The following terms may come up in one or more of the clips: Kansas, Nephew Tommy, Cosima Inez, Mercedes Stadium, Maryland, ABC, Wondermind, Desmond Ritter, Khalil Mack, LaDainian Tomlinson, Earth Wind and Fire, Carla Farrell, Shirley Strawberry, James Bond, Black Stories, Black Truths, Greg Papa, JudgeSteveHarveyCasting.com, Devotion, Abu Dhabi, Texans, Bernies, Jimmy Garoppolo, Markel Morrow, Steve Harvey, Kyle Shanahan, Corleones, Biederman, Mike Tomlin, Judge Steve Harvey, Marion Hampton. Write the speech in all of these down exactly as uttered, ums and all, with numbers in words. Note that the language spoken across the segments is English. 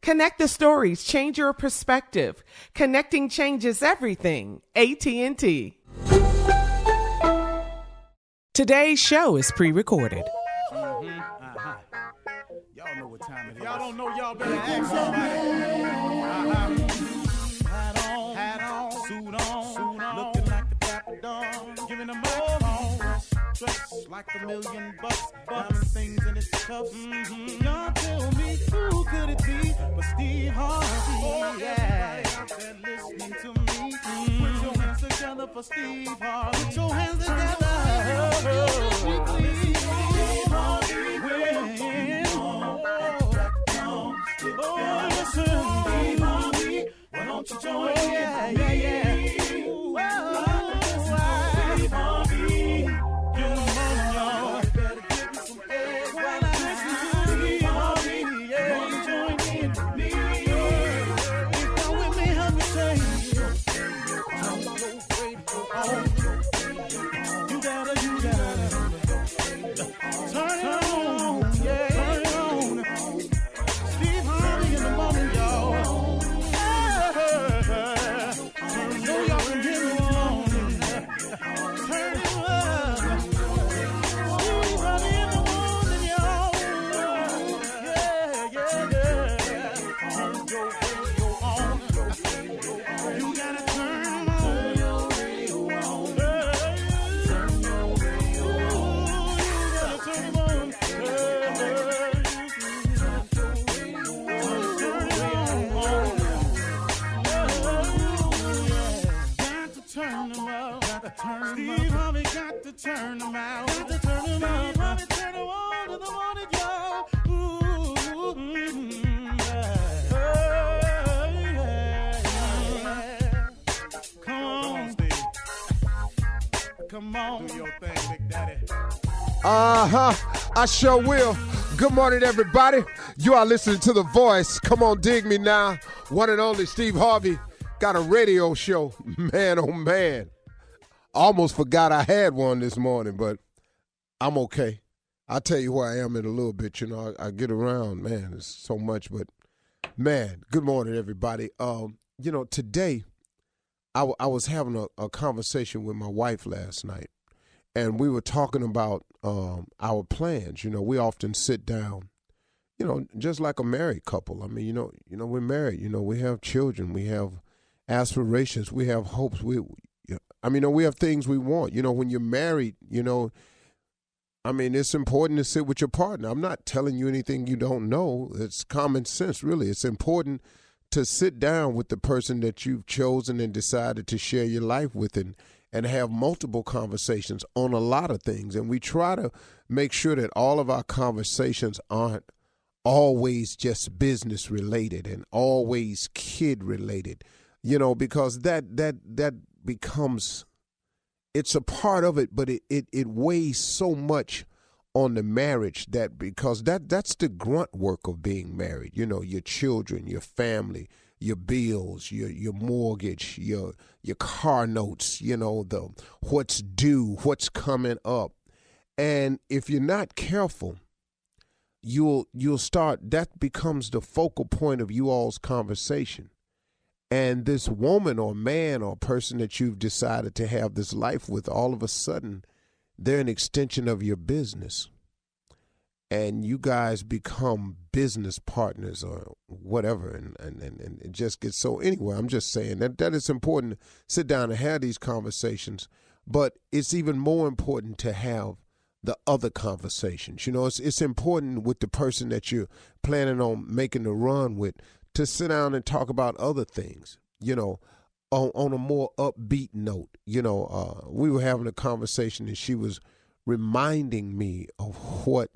Connect the stories, change your perspective. Connecting changes everything. A T and T. Today's show is pre-recorded. Mm-hmm. Uh-huh. Y'all know what time it is. Y'all don't know, y'all better ask somebody. Uh-huh. Hat on, hat on, suit on, suit on. Looking like the Papa Don, giving them all. Dress like a million bucks, bucks, things in its cups. Mm-hmm. Y'all tell me, who could it be but Steve Harvey? Oh, yeah. Everybody out there listening to me. Mm-hmm. Put your hands together for Steve Harvey. Put your hands together. Oh, oh, oh. Steve Harvey win. Oh, oh, listen. Steve Harvey, why don't you join me? Yeah, yeah, yeah. Ooh, oh. Turn them out. Got to turn them out. Got to turn them on to the morning, y'all. Ooh, mm-hmm. Yeah. Oh, yeah. Come on. Do your thing, Big Daddy. Uh-huh. I sure will. Good morning, everybody. You are listening to The Voice. Come on, dig me now. One and only Steve Harvey got a radio show. Man, oh, man. Almost forgot I had one this morning, but I'm okay. I'll tell you where I am in a little bit. You know, I, I get around. Man, there's so much. But, man, good morning, everybody. Um, you know, today, I, I was having a, a conversation with my wife last night, and we were talking about um, our plans. You know, we often sit down, you know, just like a married couple. I mean, you know, you know, we're married. You know, we have children. We have aspirations. We have hopes. We, you know, I mean, you know, we have things we want. You know, when you're married, you know, I mean, it's important to sit with your partner. I'm not telling you anything you don't know. It's common sense, really. It's important to sit down with the person that you've chosen and decided to share your life with and, and have multiple conversations on a lot of things. And we try to make sure that all of our conversations aren't always just business related and always kid related, you know, because that that that becomes, it's a part of it, but it, it, it weighs so much on the marriage, that because that that's the grunt work of being married. You know, your children, your family, your bills, your your mortgage, your your car notes, you know, the what's due, what's coming up. And if you're not careful, you'll you'll start, that becomes the focal point of you all's conversation. And this woman or man or person that you've decided to have this life with, all of a sudden they're an extension of your business, and you guys become business partners or whatever, and, and, and, and it just gets so. Anyway, I'm just saying that, that it's important to sit down and have these conversations, but it's even more important to have the other conversations. You know, it's it's important with the person that you're planning on making the run with to sit down and talk about other things, you know, On, on a more upbeat note. You know, uh, we were having a conversation and she was reminding me of what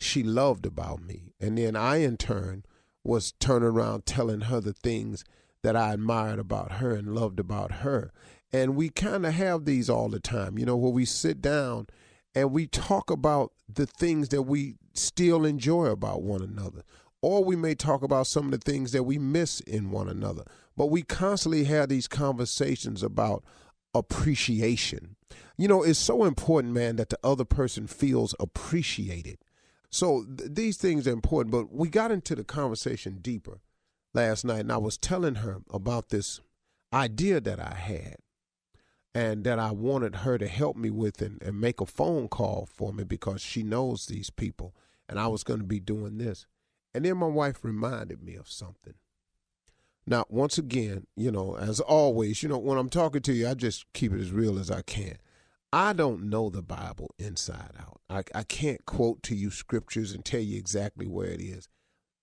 she loved about me. And then I, in turn, was turning around telling her the things that I admired about her and loved about her. And we kind of have these all the time, you know, where we sit down and we talk about the things that we still enjoy about one another. Or we may talk about some of the things that we miss in one another. But we constantly have these conversations about appreciation. You know, it's so important, man, that the other person feels appreciated. So th- these things are important. But we got into the conversation deeper last night, and I was telling her about this idea that I had and that I wanted her to help me with and, and make a phone call for me because she knows these people, and I was going to be doing this. And then my wife reminded me of something. Now, once again, you know, as always, you know, when I'm talking to you, I just keep it as real as I can. I don't know the Bible inside out. I, I can't quote to you scriptures and tell you exactly where it is.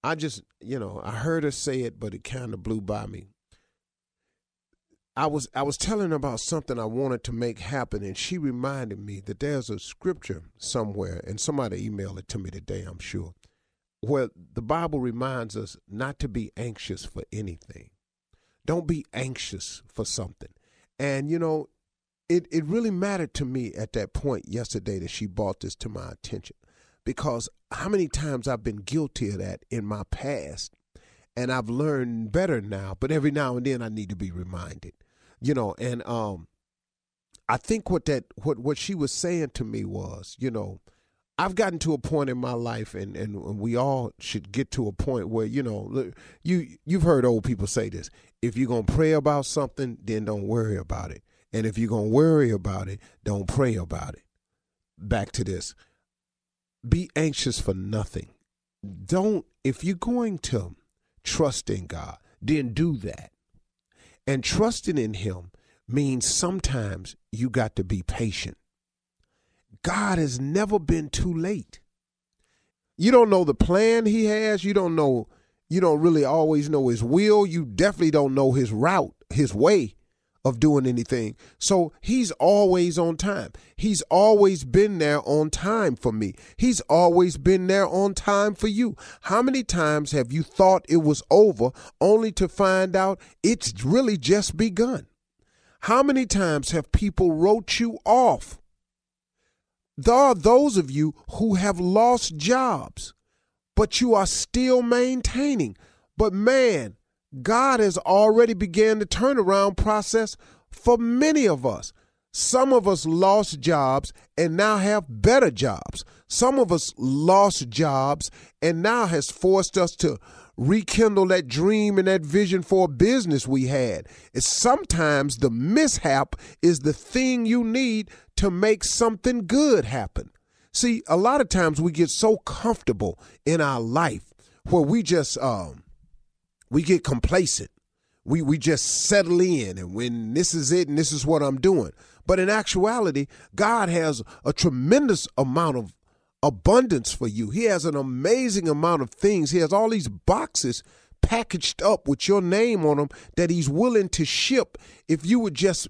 I just, you know, I heard her say it, but it kind of blew by me. I was I was telling her about something I wanted to make happen, and she reminded me that there's a scripture somewhere, and somebody emailed it to me today, I'm sure, where the Bible reminds us not to be anxious for anything. Don't be anxious for something. And, you know, it, it really mattered to me at that point yesterday that she brought this to my attention, because how many times I've been guilty of that in my past, and I've learned better now, but every now and then I need to be reminded, you know. And um, I think what that what, what she was saying to me was, you know, I've gotten to a point in my life, and, and we all should get to a point where, you know, you, you've heard old people say this. If you're going to pray about something, then don't worry about it. And if you're going to worry about it, don't pray about it. Back to this. Be anxious for nothing. Don't, if you're going to trust in God, then do that. And trusting in him means sometimes you got to be patient. God has never been too late. You don't know the plan he has. You don't know. You don't really always know his will. You definitely don't know his route, his way of doing anything. So he's always on time. He's always been there on time for me. He's always been there on time for you. How many times have you thought it was over only to find out it's really just begun? How many times have people wrote you off? There are those of you who have lost jobs, but you are still maintaining. But man, God has already began the turnaround process for many of us. Some of us lost jobs and now have better jobs. Some of us lost jobs and now has forced us to rekindle that dream and that vision for a business we had. And sometimes the mishap is the thing you need to make something good happen. See, a lot of times we get so comfortable in our life where we just um, we get complacent. We we just settle in and when this is it and this is what I'm doing. But in actuality, God has a tremendous amount of abundance for you. He has an amazing amount of things. He has all these boxes packaged up with your name on them that he's willing to ship if you would just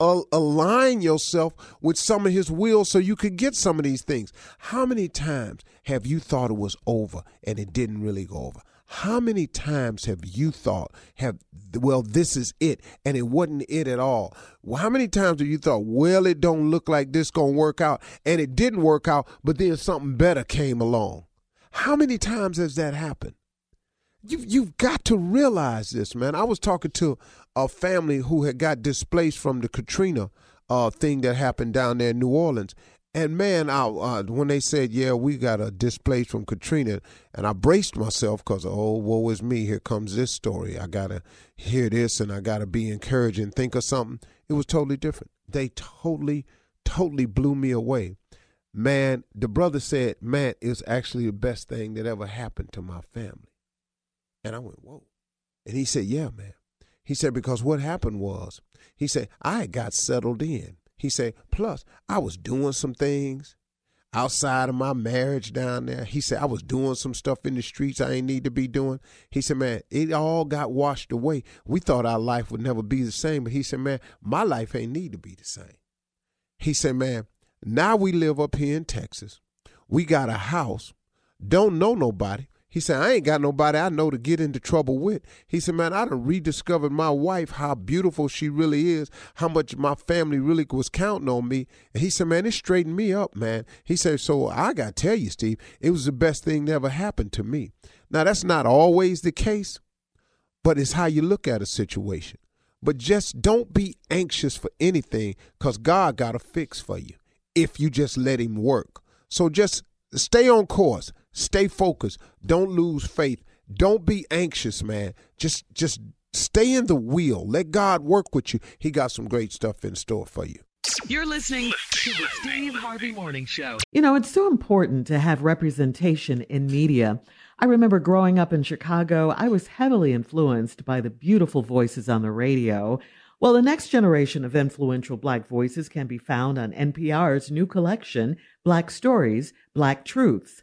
uh, align yourself with some of his will so you could get some of these things. How many times have you thought it was over and it didn't really go over? How many times have you thought, have well, this is it, and it wasn't it at all? Well, how many times have you thought, well, it don't look like this going to work out, and it didn't work out, but then something better came along? How many times has that happened? You've, you've got to realize this, man. I was talking to a family who had got displaced from the Katrina uh, thing that happened down there in New Orleans. And, man, I, uh, when they said, yeah, we got a displaced from Katrina, and I braced myself because, oh, woe is me, here comes this story. I got to hear this, and I got to be encouraged and think of something. It was totally different. They totally, totally blew me away. Man, the brother said, man, it was actually the best thing that ever happened to my family. And I went, whoa. And he said, yeah, man. He said, because what happened was, he said, I got settled in. He said, plus, I was doing some things outside of my marriage down there. He said, I was doing some stuff in the streets I ain't need to be doing. He said, man, it all got washed away. We thought our life would never be the same. But he said, man, my life ain't need to be the same. He said, man, now we live up here in Texas. We got a house. Don't know nobody. He said, I ain't got nobody I know to get into trouble with. He said, man, I done rediscovered my wife, how beautiful she really is, how much my family really was counting on me. And he said, man, it straightened me up, man. He said, so I got to tell you, Steve, it was the best thing that ever happened to me. Now, that's not always the case, but it's how you look at a situation. But just don't be anxious for anything because God got a fix for you if you just let him work. So just stay on course. Stay focused. Don't lose faith. Don't be anxious, man. Just just stay in the wheel. Let God work with you. He got some great stuff in store for you. You're listening to the Steve Harvey Morning Show. You know, it's so important to have representation in media. I remember growing up in Chicago, I was heavily influenced by the beautiful voices on the radio. Well, the next generation of influential Black voices can be found on N P R's new collection, Black Stories, Black Truths.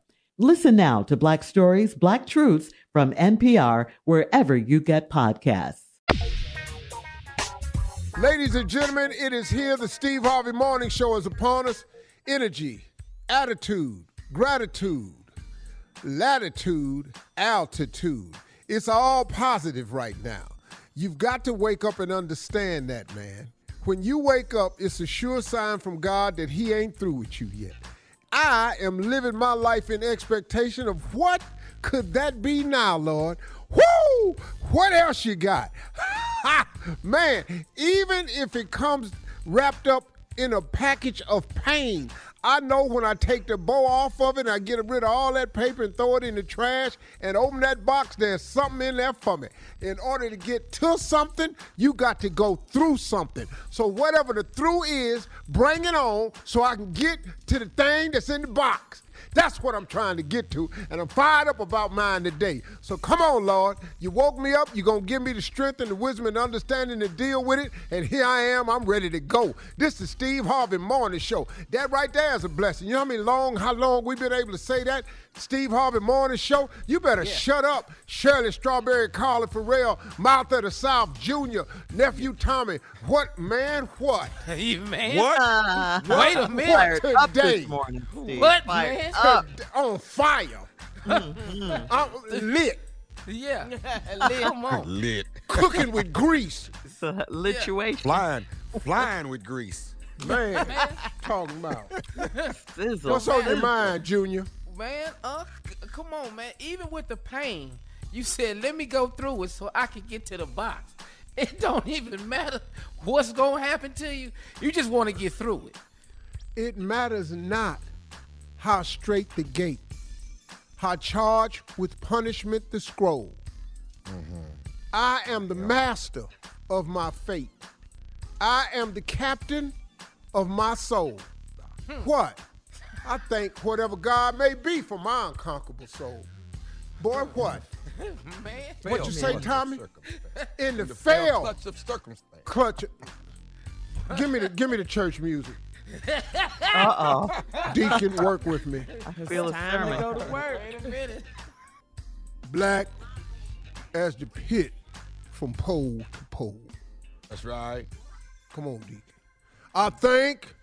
Listen now to Black Stories, Black Truths from N P R, wherever you get podcasts. Ladies and gentlemen, it is here. The Steve Harvey Morning Show is upon us. Energy, attitude, gratitude, latitude, altitude. It's all positive right now. You've got to wake up and understand that, man. When you wake up, it's a sure sign from God that he ain't through with you yet. I am living my life in expectation of what could that be now, Lord? Woo! What else you got? Man, even if it comes wrapped up in a package of pain. I know when I take the bow off of it and I get rid of all that paper and throw it in the trash and open that box, there's something in there for me. In order to get to something, you got to go through something. So whatever the through is, bring it on so I can get to the thing that's in the box. That's what I'm trying to get to, and I'm fired up about mine today. So come on, Lord. You woke me up. You're going to give me the strength and the wisdom and understanding to deal with it, and here I am. I'm ready to go. This is Steve Harvey Morning Show. That right there is a blessing. You know how many long, how long we've been able to say that? Steve Harvey Morning Show. You better yeah. shut up. Shirley Strawberry, Carla Farrell, Mouth of the South, Junior, Nephew Tommy. What, man, what? You man? What? Uh, what? Wait a minute. What today? Morning, what, Fire. Man? Uh, on fire. Mm-hmm. I'm lit. Yeah. Lit. Come on. Lit. Cooking with grease. It's a lituation. Yeah. Flying. Flying with grease. Man. Man. Talking about. Sizzle. What's on your mind, Junior? Man, uh, come on, man. Even with the pain, you said, let me go through it so I can get to the box. It don't even matter what's going to happen to you. You just want to get through it. It matters not how straight the gate, how charged with punishment the scroll. Mm-hmm. I am the yeah. master of my fate. I am the captain of my soul. Hmm. What? I think whatever God may be for my unconquerable soul. Boy, what? Man. What you say, Tommy? In the, the failed clutch of circumstance. Clutch. Give me the give me the church music. Uh-oh. Deacon, work with me. I feel it's time to go to work. Wait a minute. Black as the pit from pole to pole. That's right. Come on, Deacon. I think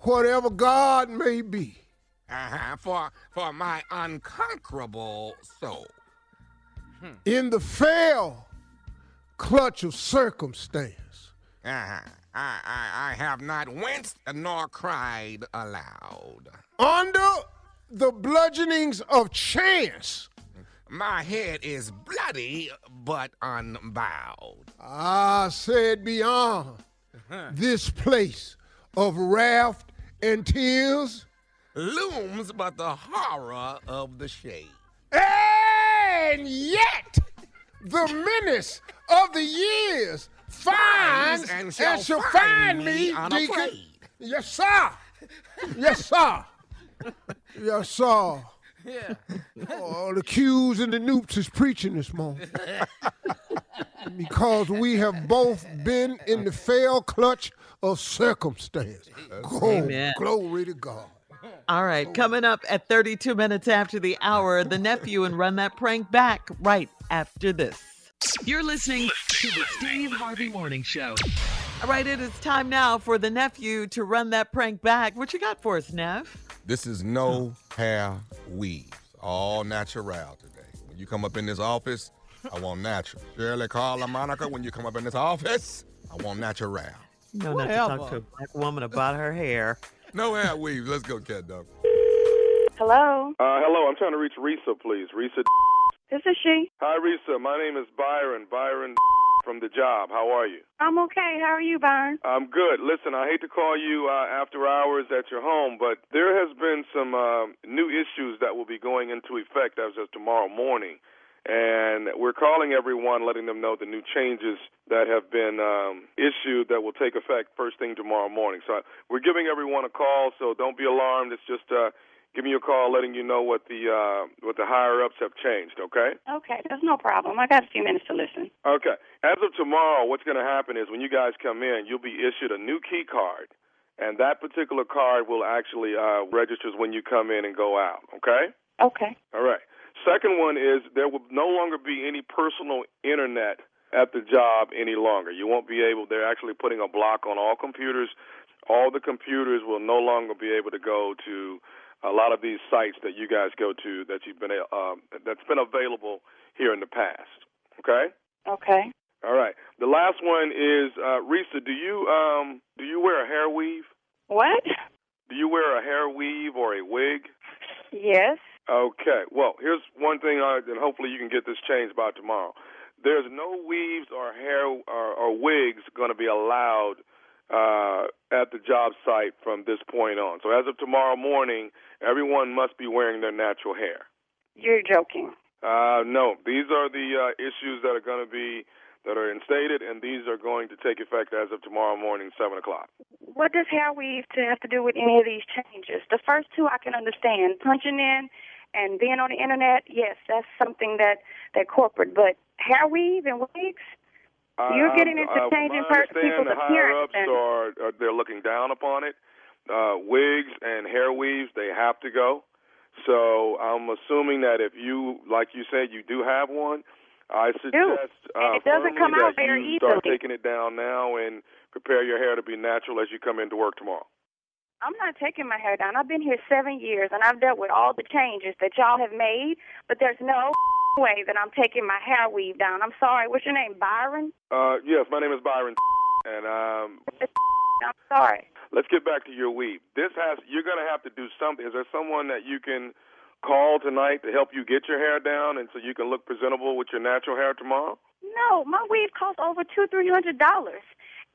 whatever God may be. Uh-huh. For, for my unconquerable soul. Hmm. In the fell clutch of circumstance. Uh-huh. I, I, I have not winced nor cried aloud. Under the bludgeonings of chance. My head is bloody but unbowed. I said beyond uh-huh. this place of wrath and tears. Looms but the horror of the shade. And yet the menace of the years finds and shall, and shall find, find me, Deacon. Yes, sir. Yes, sir. Yes, sir. Yeah. Oh, the Q's and the Noops is preaching this morning. Because we have both been in the fail clutch of circumstance. Glory, glory to God. All right, glory. Coming up at thirty-two minutes after the hour, the nephew and Run That Prank Back right after this. You're listening to the Steve Harvey Morning Show. All right, it is time now for the nephew to run that prank back. What you got for us, Nev? This is no hair weaves. All natural today. When you come up in this office, I want natural. Shirley, Carla, Monica, when you come up in this office, I want natural. No, not to talk to a black woman about her hair. No hair weaves. Let's go, Cat Dog. Hello? Uh, hello, I'm trying to reach Risa, please. Risa. This is she. Hi, Risa. My name is Byron. Byron from the job. How are you? I'm okay. How are you, Byron? I'm good. Listen, I hate to call you uh, after hours at your home, but there has been some uh, new issues that will be going into effect as of tomorrow morning. And we're calling everyone, letting them know the new changes that have been um, issued that will take effect first thing tomorrow morning. So we're giving everyone a call, so don't be alarmed. It's just... Uh, Give me a call letting you know what the uh, what the higher-ups have changed, okay? Okay, that's no problem. I got a few minutes to listen. Okay. As of tomorrow, what's going to happen is when you guys come in, you'll be issued a new key card, and that particular card will actually uh, registers when you come in and go out, okay? Okay. All right. Second one is there will no longer be any personal internet at the job any longer. You won't be able – they're actually putting a block on all computers. All the computers will no longer be able to go to – a lot of these sites that you guys go to that you've been um, that's been available here in the past. Okay. Okay. All right. The last one is uh, Risa. Do you um do you wear a hair weave? What? Do you wear a hair weave or a wig? Yes. Okay. Well, here's one thing, I, and hopefully you can get this changed by tomorrow. There's no weaves or hair or, or wigs going to be allowed uh, at the job site from this point on. So as of tomorrow morning, everyone must be wearing their natural hair. You're joking. Uh, no, these are the uh, issues that are going to be, that are instated, and these are going to take effect as of tomorrow morning, seven o'clock. What does hair weave to have to do with any of these changes? The first two I can understand. Punching in and being on the Internet, yes, that's something that, that corporate. But hair weave and wigs? You're getting into I, I, changing per- people's the appearance. I understand the higher-ups are, they're looking down upon it. Uh, wigs and hair weaves, they have to go. So I'm assuming that if you, like you said, you do have one, I suggest uh, it doesn't come out very easily. Start taking it down now and prepare your hair to be natural as you come into work tomorrow. I'm not taking my hair down. I've been here seven years, and I've dealt with all the changes that y'all have made, but there's no way that I'm taking my hair weave down. I'm sorry. What's your name, Byron? Uh, yes, my name is Byron, and um, I'm sorry. Let's get back to your weave. This has you're going to have to do something. Is there someone that you can call tonight to help you get your hair down and so you can look presentable with your natural hair tomorrow? No, my weave costs over two, three hundred dollars,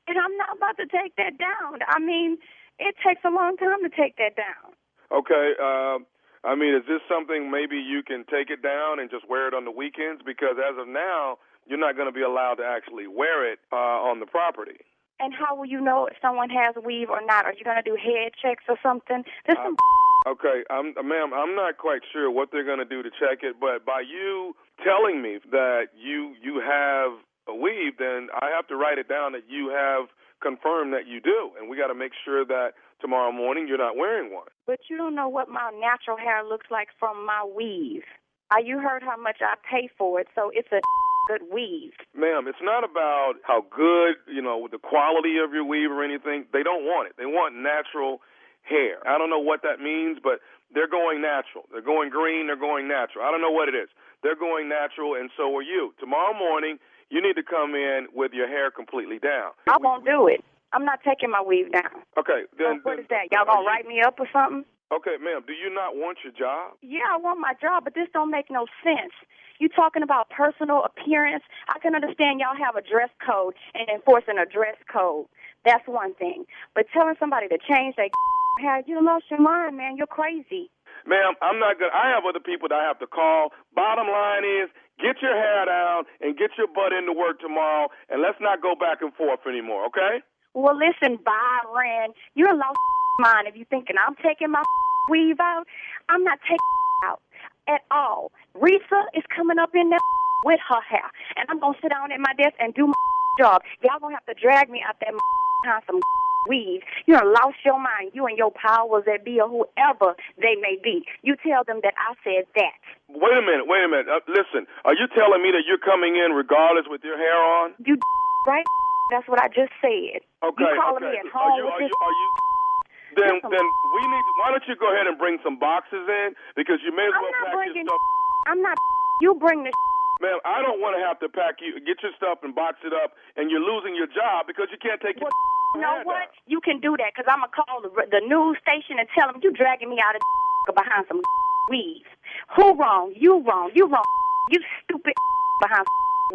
and I'm not about to take that down. I mean, it takes a long time to take that down. Okay, uh, I mean, is this something maybe you can take it down and just wear it on the weekends? Because as of now, you're not going to be allowed to actually wear it uh, on the property. And how will you know if someone has weave or not? Are you going to do head checks or something? There's some... Uh, Okay, I'm, ma'am, I'm not quite sure what they're going to do to check it, but by you telling me that you you have a weave, then I have to write it down that you have confirmed that you do, and we got to make sure that tomorrow morning you're not wearing one. But you don't know what my natural hair looks like from my weave. I, you heard how much I pay for it, so it's a good weave. Ma'am, it's not about how good, you know, the quality of your weave or anything. They don't want it. They want natural hair. I don't know what that means, but they're going natural. They're going green. They're going natural. I don't know what it is. They're going natural, and so are you. Tomorrow morning, you need to come in with your hair completely down. I won't do it. I'm not taking my weave down. Okay. Then, what then, is that? Y'all going to write me up or something? Okay, ma'am, do you not want your job? Yeah, I want my job, but this don't make no sense. You talking about personal appearance? I can understand y'all have a dress code and enforcing a dress code. That's one thing. But telling somebody to change their hair, you lost your mind, man. You're crazy. Ma'am, I'm not good. I have other people that I have to call. Bottom line is, get your hair down and get your butt into work tomorrow, and let's not go back and forth anymore, okay? Well, listen, Byron, you're a lost mind if you're thinking I'm taking my weave out. I'm not taking it out at all. Risa is coming up in there with her hair, and I'm going to sit down at my desk and do my job. Y'all going to have to drag me out that time some weave. You done lost your mind. You and your powers that be, or whoever they may be. You tell them that I said that. Wait a minute, wait a minute. Uh, listen, are you telling me that you're coming in regardless with your hair on? You right? That's what I just said. Okay, you calling okay. me at home? Are you, with are this you, are you, then, then we need. To, why don't you go ahead and bring some boxes in, because you may as well I'm not pack your stuff. I'm not. You bring the. Ma'am, I don't want to have to pack you, get your stuff and box it up, and you're losing your job because you can't take your. Well, You know what? You can do that, because I'm going to call the, the news station and tell them you dragging me out of behind some weave. Who wrong? You wrong. You wrong. You stupid behind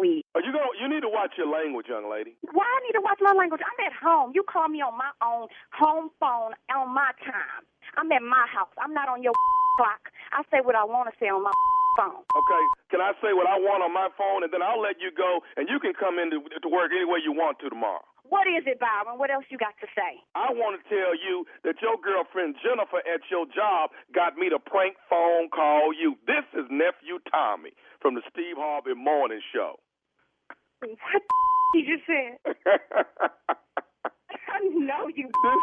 weave. Are you going? You need to watch your language, young lady. Why I need to watch my language? I'm at home. You call me on my own home phone on my time. I'm at my house. I'm not on your clock. I say what I want to say on my phone. Okay. Can I say what I want on my phone, and then I'll let you go, and you can come in to, to work any way you want to tomorrow. What is it, Byron? What else you got to say? I want to tell you that your girlfriend Jennifer at your job got me to prank phone call you. This is Nephew Tommy from the Steve Harvey Morning Show. What the you just said? I know you. This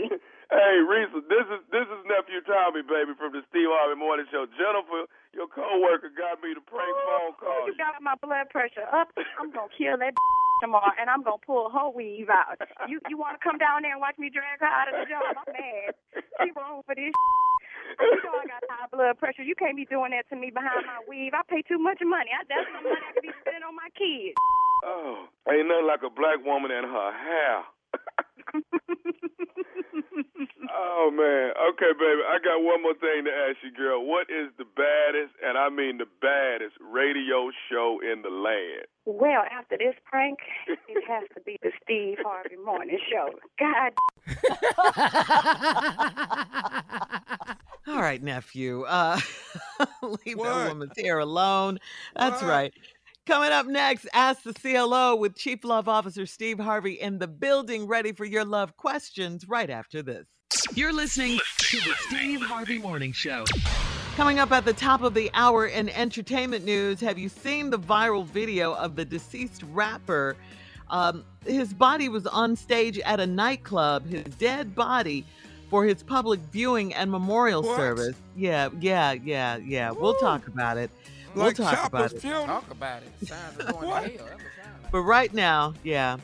is, hey, Reese, this is this is Nephew Tommy, baby, from the Steve Harvey Morning Show. Jennifer, your coworker, got me to prank phone call you. You got my blood pressure up. I'm going to kill that tomorrow, and I'm gonna pull her weave out. You you wanna come down there and watch me drag her out of the job? I'm mad. She wrong for this. You know I got high blood pressure. You can't be doing that to me behind my weave. I pay too much money. I, that's my money I could be spending on my kids. Oh, ain't nothing like a black woman and her hair. Oh man. Okay, baby. I got one more thing to ask you, girl. What is the baddest, and I mean the baddest, radio show in the land? Well, after this prank, it it has to be the Steve Harvey Morning Show. God. All right, nephew. Uh, leave what? that woman's hair alone. That's what? right. Coming up next, Ask the C L O with Chief Love Officer Steve Harvey in the building, ready for your love questions right after this. You're listening to the Steve Harvey Morning Show. Coming up at the top of the hour in entertainment news, have you seen the viral video of the deceased rapper? Um, his body was on stage at a nightclub, his dead body, for his public viewing and memorial what? service. Yeah, yeah, yeah, yeah. Ooh. We'll talk about it. We'll like talk, about it. talk about it. Talk about it. But right now, yeah,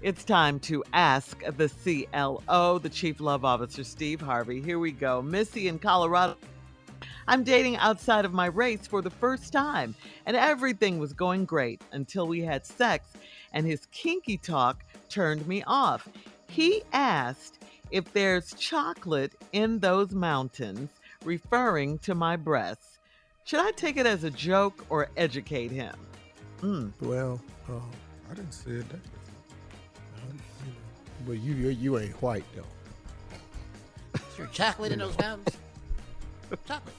it's time to ask the C L O, the Chief Love Officer, Steve Harvey. Here we go. Missy in Colorado. I'm dating outside of my race for the first time, and everything was going great until we had sex, and his kinky talk turned me off. He asked if there's chocolate in those mountains, referring to my breasts. Should I take it as a joke or educate him? Mm. Well, uh, I didn't say that. But you, you, you ain't white, though. Is there chocolate in those mountains? Chocolate.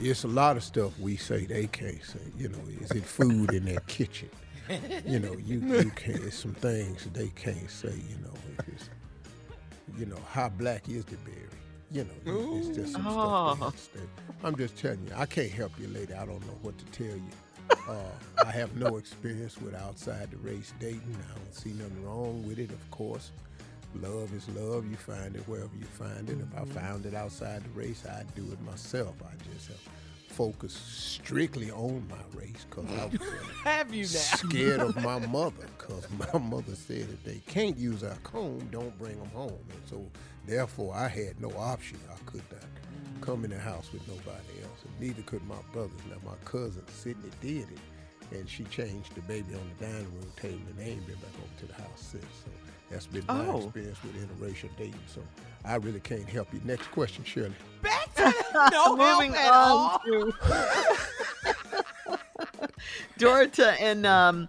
It's a lot of stuff we say they can't say. You know, is it food in their kitchen? You know, you, you can't. It's some things they can't say. You know, if it's, you know, how black is the berry? You know, it's, it's just some oh. stuff they have to say. I'm just telling you, I can't help you, lady. I don't know what to tell you. Uh, I have no experience with outside the race dating. I don't see nothing wrong with it, of course. Love is love. You find it wherever you find it. Mm-hmm. If I found it outside the race, I'd do it myself. I just have focused strictly on my race because I was have you now? scared of my mother because my mother said if they can't use our comb, don't bring them home. And so, therefore, I had no option. I could not mm-hmm. come in the house with nobody else, and neither could my brothers. Now, my cousin, Sydney, did it. And she changed the baby on the dining room table and they ain't been back over to the house since. So that's been my oh. experience with interracial dating. So I really can't help you. Next question, Shirley. Back to no Moving help at all. To... Dorita and um,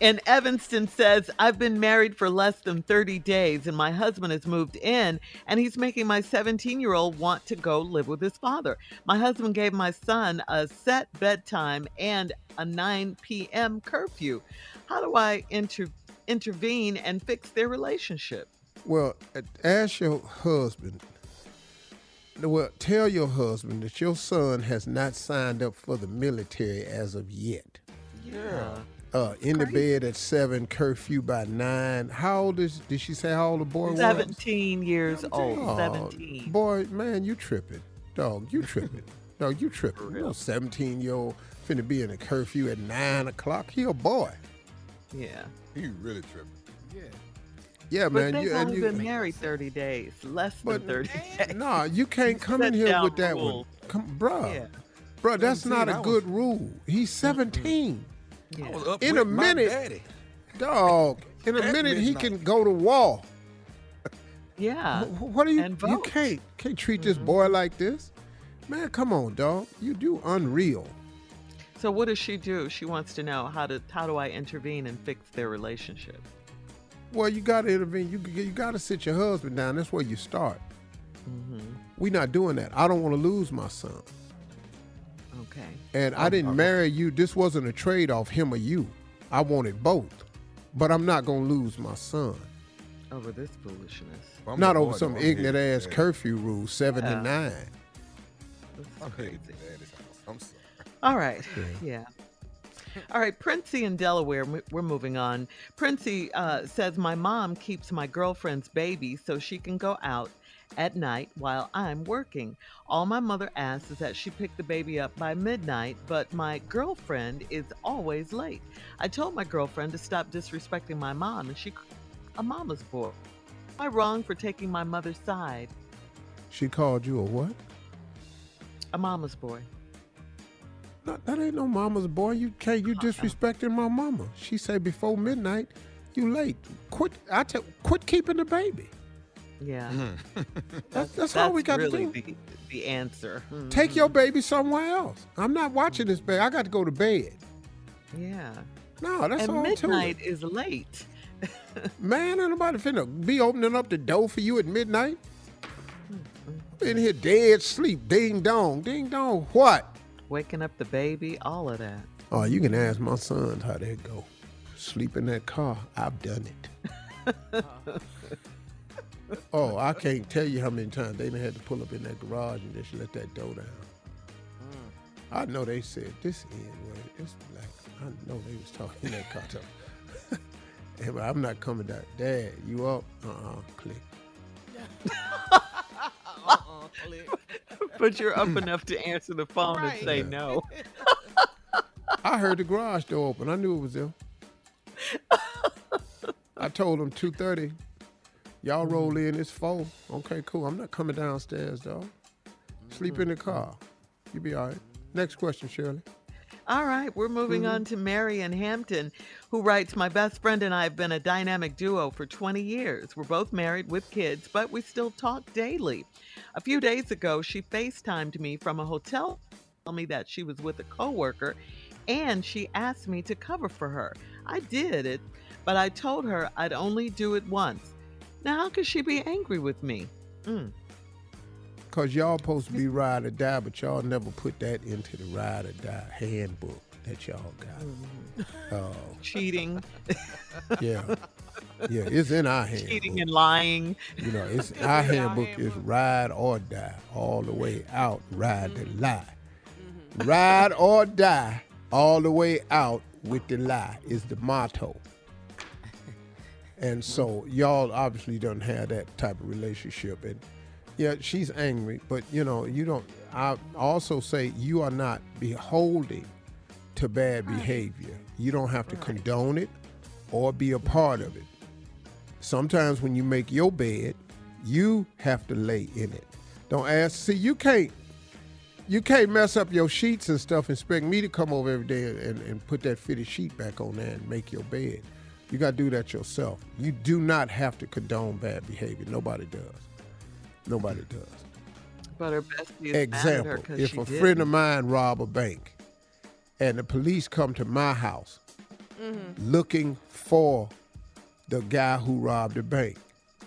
and Evanston says, I've been married for less than thirty days and my husband has moved in and he's making my seventeen-year-old want to go live with his father. My husband gave my son a set bedtime and a nine p.m. curfew. How do I inter- intervene and fix their relationship? Well, ask your husband. Well, tell your husband that your son has not signed up for the military as of yet. Yeah. Uh, in Crazy. the bed at seven, curfew by nine. How old is, did she say how old the boy was? seventeen years old Oh, seventeen Boy, man, you tripping. Dog, you tripping. Dog, you tripping. You know, seventeen-year-old finna be in a curfew at nine o'clock. He a boy. Yeah. He really tripping. Yeah. Yeah, but man. But they've you, only and you, been married thirty days, less but, than thirty days. No, nah, you can't come in here with that rule. one, come, bro. Yeah. Bro, that's not a good was, rule. He's seventeen. Yeah. I was up in with a minute, my daddy. dog. In a minute, he can go to war. Yeah. What are you? And vote. You can't can't treat mm-hmm. this boy like this, man. Come on, dog. You do unreal. So what does she do? She wants to know how to how do I intervene and fix their relationship? Well, you got to intervene. You you got to sit your husband down. That's where you start. Mm-hmm. We're not doing that. I don't want to lose my son. Okay. And I didn't okay. marry you. This wasn't a trade-off, him or you. I wanted both. But I'm not going to lose my son. Over this foolishness. Well, not over some ignorant-ass curfew rule, seven yeah. to nine. I'm crazy. I'm sorry. All right. Yeah. All right. Princey in Delaware. We're moving on. Princey uh, says, my mom keeps my girlfriend's baby so she can go out at night while I'm working. All my mother asks is that she pick the baby up by midnight, but my girlfriend is always late. I told my girlfriend to stop disrespecting my mom, and she a mama's boy. Am I wrong for taking my mother's side? She called you a what? A mama's boy. No, that ain't no mama's boy. You can't. You disrespecting my mama. She said before midnight, you late. Quit. I tell. Quit keeping the baby. Yeah. Mm. That's, that's all we got really to do. The, the answer. Mm-hmm. Take your baby somewhere else. I'm not watching this baby. I got to go to bed. Yeah. No, that's and all. And midnight too. is late. Man, ain't nobody finna be opening up the door for you at midnight. In here dead sleep, ding dong, ding dong, what? Waking up the baby, all of that. Oh, you can ask my sons how they go. Sleep in that car, I've done it. Oh, I can't tell you how many times they done had to pull up in that garage and just let that door down. Mm. I know they said, this N-word, this black. I know they was talking in that car. Hey, but I'm not coming down. Dad, you up? Uh-uh, click. uh-uh, click. But you're up enough to answer the phone right. and say yeah. no. I heard the garage door open. I knew it was them. I told them two thirty. Y'all roll in. It's four. Okay, cool. I'm not coming downstairs, dog. Sleep in the car. You be all right. Next question, Shirley. All right, we're moving mm-hmm. on to Marion Hampton, who writes, my best friend and I have been a dynamic duo for twenty years. We're both married with kids, but we still talk daily. A few days ago, she FaceTimed me from a hotel, told me that she was with a coworker, and she asked me to cover for her. I did it, but I told her I'd only do it once. Now, how could she be angry with me? Mm. Because y'all supposed to be ride or die, but y'all never put that into the ride or die handbook that y'all got. Mm-hmm. uh, Cheating. Yeah. Yeah, it's in our handbook. Cheating and lying. You know, it's, it's our, handbook our handbook is ride or die, all the way out, ride mm-hmm. the lie. Mm-hmm. Ride or die, all the way out with the lie is the motto. And so y'all obviously don't have that type of relationship. And yeah, she's angry, but you know, you don't, I also say you are not beholding to bad behavior. You don't have to right. condone it or be a part of it. Sometimes when you make your bed, you have to lay in it. Don't ask, see, you can't, you can't mess up your sheets and stuff and expect me to come over every day and, and put that fitted sheet back on there and make your bed. You gotta do that yourself. You do not have to condone bad behavior, nobody does. Nobody does. But her bestie is example, mad at her if she a didn't. friend of mine rob a bank and the police come to my house mm-hmm. looking for the guy who robbed the bank,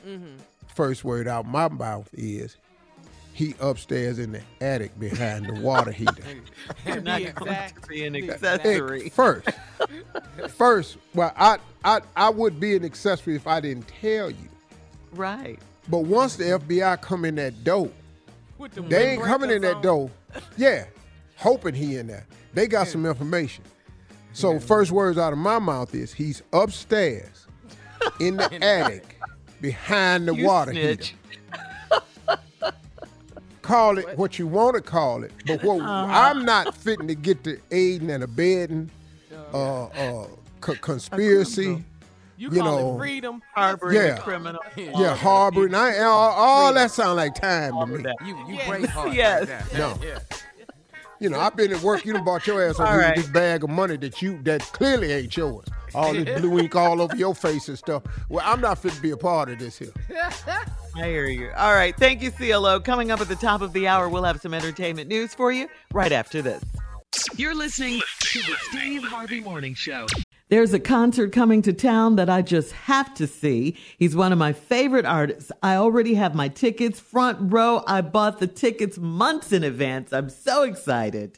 mm-hmm. first word out my mouth is, he upstairs in the attic behind the water heater. You're not going to be an accessory. First, first, well, I, I, I would be an accessory if I didn't tell you. Right. But once the F B I come in that door, the they ain't coming in that door, yeah, hoping he in there. They got yeah. some information. So yeah. first words out of my mouth is, he's upstairs in the attic behind the you water snitch. heater. Call it what? what you want to call it, but what, uh-huh. I'm not fitting to get to aiding and abetting, uh, uh, c- conspiracy. You, you call know, it freedom, harboring yeah. the criminal. Yeah, yeah harboring. I, all all that sound like time all to me. That. You, you yes. break hard yes. like that. No. Yeah. You know, I've been at work. You done bought your ass over right. this bag of money that you that clearly ain't yours. All this blue ink all over your face and stuff. Well, I'm not fit to be a part of this here. I hear you. All right. Thank you, C L O. Coming up at the top of the hour, we'll have some entertainment news for you right after this. You're listening to the Steve Harvey Morning Show. There's a concert coming to town that I just have to see. He's one of my favorite artists. I already have my tickets. Front row, I bought the tickets months in advance. I'm so excited.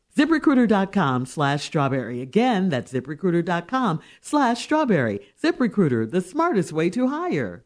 ZipRecruiter.com slash strawberry. Again, that's ZipRecruiter.com slash strawberry. ZipRecruiter, the smartest way to hire.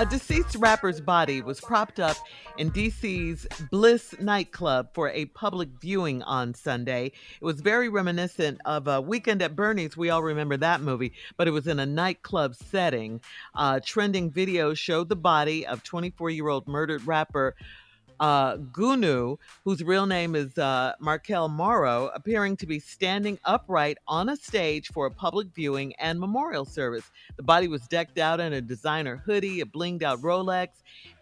A deceased rapper's body was propped up in D C's Bliss nightclub for a public viewing on Sunday. It was very reminiscent of a Weekend at Bernie's. We all remember that movie, but it was in a nightclub setting. Uh, trending video showed the body of twenty-four-year-old murdered rapper Uh, Gunu, whose real name is uh, Markel Morrow, appearing to be standing upright on a stage for a public viewing and memorial service. The body was decked out in a designer hoodie, a blinged out Rolex,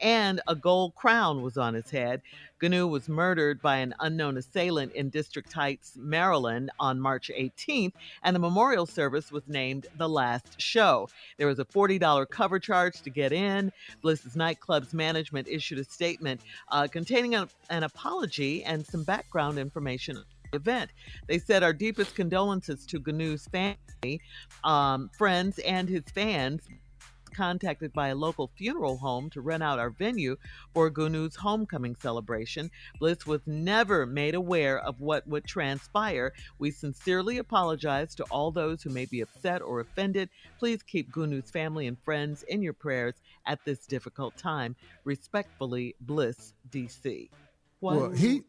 and a gold crown was on his head. Gunu was murdered by an unknown assailant in District Heights, Maryland on March eighteenth, and the memorial service was named The Last Show. There was a forty dollars cover charge to get in. Bliss's nightclub's management issued a statement uh, containing a, an apology and some background information on the event. They said, "Our deepest condolences to Gunu's family, um, friends, and his fans. Contacted by a local funeral home to rent out our venue for Gunu's homecoming celebration. Bliss was never made aware of what would transpire. We sincerely apologize to all those who may be upset or offended. Please keep Gunu's family and friends in your prayers at this difficult time. Respectfully, Bliss, D C" What? Well, he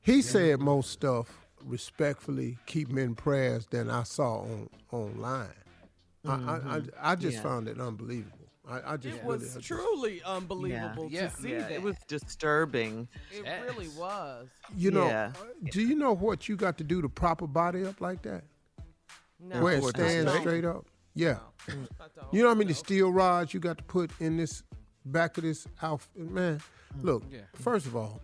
he said most stuff respectfully, keep in prayers, than I saw on online. Mm-hmm. I, I I just yeah. found it unbelievable. I, I just it was really, truly just, unbelievable yeah. to yeah. see yeah. that. It was disturbing. It yes. really was. You know, yeah. do you know what you got to do to prop a body up like that? No. Where it stands straight up? Yeah. No. You know what I mean? The steel rods you got to put in this back of this outfit. Man, look, yeah. first of all,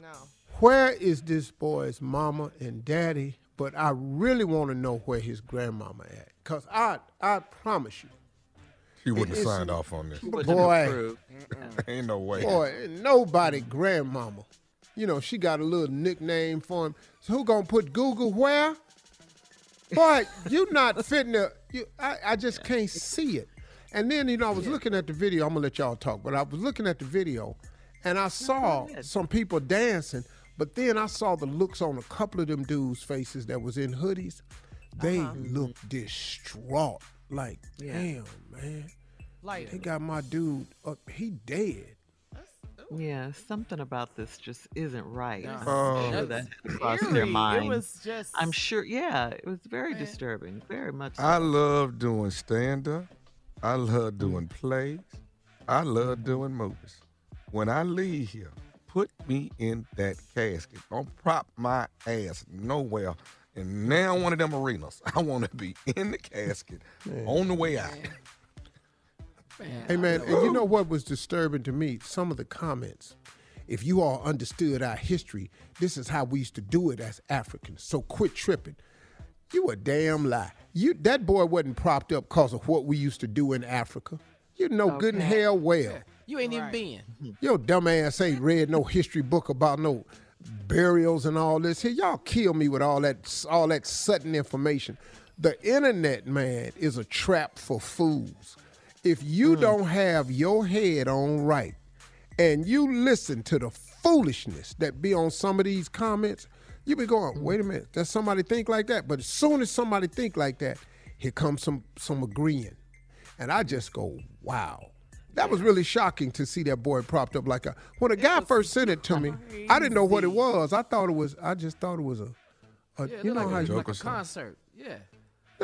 no. where is this boy's mama and daddy? But I really want to know where his grandmama at, because I, I promise you. She wouldn't have signed off on this. Boy. Ain't no way. Boy, nobody grandmama. You know, she got a little nickname for him. So who going to put Google where? Boy, you not fitting to, you, I, I just can't see it. And then, you know, I was yeah. looking at the video. I'm going to let y'all talk. But I was looking at the video, and I saw some people dancing. But then I saw the looks on a couple of them dudes' faces that was in hoodies. They uh-huh. looked distraught. Like, yeah. damn, man. Like, they got my dude up. He dead. Yeah, something about this just isn't right. No. Um, sure that crossed their mind. It was just... I'm sure, yeah. It was very man. disturbing. Very much so. I love doing stand-up. I love doing plays. I love doing movies. When I leave here, put me in that casket. Don't prop my ass nowhere. And now one of them arenas. I want to be in the casket man. on the way out. Man. Man, hey, man, and you know what was disturbing to me? Some of the comments. If you all understood our history, this is how we used to do it as Africans. So quit tripping. You a damn lie. You That boy wasn't propped up because of what we used to do in Africa. You know okay. good and hell well. You ain't right. even been. Your dumb ass ain't read no history book about no burials and all this. Here, y'all kill me with all that all that sudden information. The internet, man, is a trap for fools. If you mm. don't have your head on right and you listen to the foolishness that be on some of these comments, you be going, wait a minute, does somebody think like that? But as soon as somebody think like that, here comes some some agreeing. And I just go, wow. That was really shocking to see that boy propped up like a. When a guy first sent it to me, I didn't know what it was. I thought it was. I just thought it was a. a yeah, you know like how a, you, like a concert. Yeah.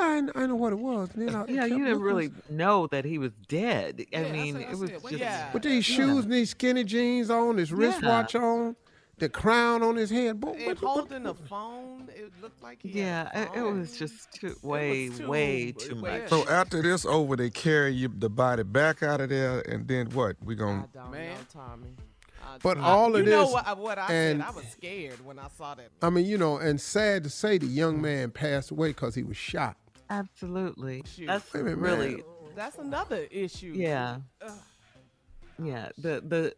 I didn't, I didn't know what it was. And then I, yeah, you didn't really know that he was dead. I yeah, mean, I said, it was well, just. Yeah. With these shoes, yeah. these skinny jeans on, this wristwatch yeah. on, the crown on his head. Boy, and holding a phone, it looked like he yeah, had a phone. It was just too, way, was too, way too much. Yeah. So after this over, they carry you, the body back out of there, and then what? We gonna I don't man. know, Tommy. But I, all of you this, know what, what I and, said, I was scared when I saw that. I mean, you know, and sad to say, the young man passed away because he was shot. Absolutely, that's Wait a minute, really man. that's another issue. Yeah, Ugh. yeah. The the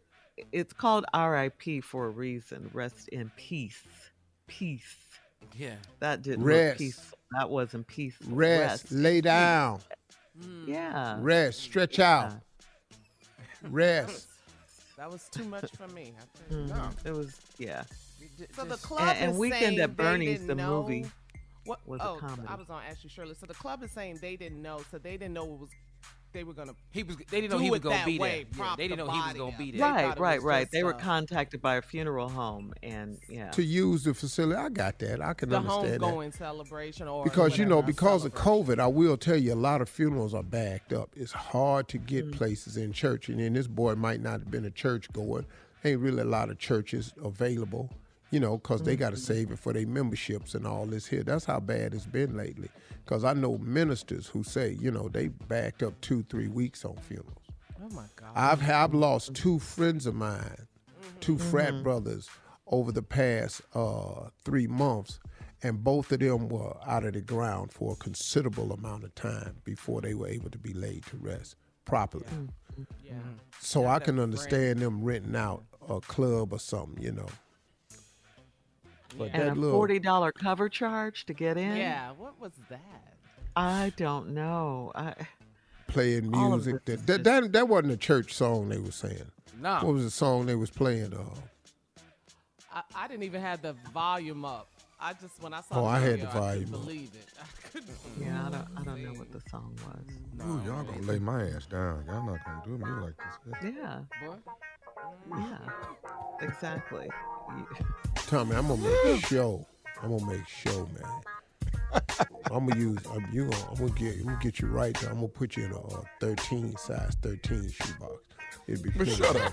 it's called R I P for a reason. Rest in peace. Peace. Yeah, that didn't rest. Look peaceful. That wasn't peaceful. Rest. Rest. Lay down. Mm. Yeah. Rest. Stretch out. Yeah. Rest. That was too much for me. I mm-hmm. no. It was, yeah. So the club and, and is Weekend at Bernie's, the know, movie, what, was oh, a comedy. I was going to ask you, Shirley. So the club is saying they didn't know, so they didn't know it was, they were going to He was. They didn't know he was going to be there. Yeah, they didn't the know he was going to be there. Right, right, right. They were contacted by a funeral home, and yeah. to use the facility, I got that. I can the understand that. The homegoing celebration or Because, whatever, you know, because of COVID, I will tell you, a lot of funerals are backed up. It's hard to get mm-hmm. places in church, and then this boy might not have been a church goer. Ain't really a lot of churches available, you know, because mm-hmm. they got to save it for their memberships and all this here. That's how bad it's been lately. Because I know ministers who say, you know, they backed up two, three weeks on funerals. Oh, my God. I've, I've lost two friends of mine, mm-hmm. two frat mm-hmm. brothers, over the past uh, three months, and both of them were out of the ground for a considerable amount of time before they were able to be laid to rest properly. Yeah. Yeah. So That's I can understand brand. them renting out a club or something, you know. But and a forty dollar little... cover charge to get in? Yeah, what was that? I don't know. I... Playing music. That, that, that, that wasn't a church song they were saying. No. What was the song they was playing? Uh... I, I didn't even have the volume up. I just, when I saw oh, the I had the volume I couldn't believe it. I couldn't yeah, I don't, I don't know what the song was. No, Ooh, y'all gonna lay my ass down. Y'all not gonna do me like this. Yeah. Boy. Yeah, exactly. Tommy, I'm gonna make show. I'm gonna make show, man. I'm gonna use. I'm you. Gonna, I'm gonna get. I'm gonna get you right there. I'm gonna put you in a, a thirteen size thirteen shoebox. It'd be pretty. Shut up.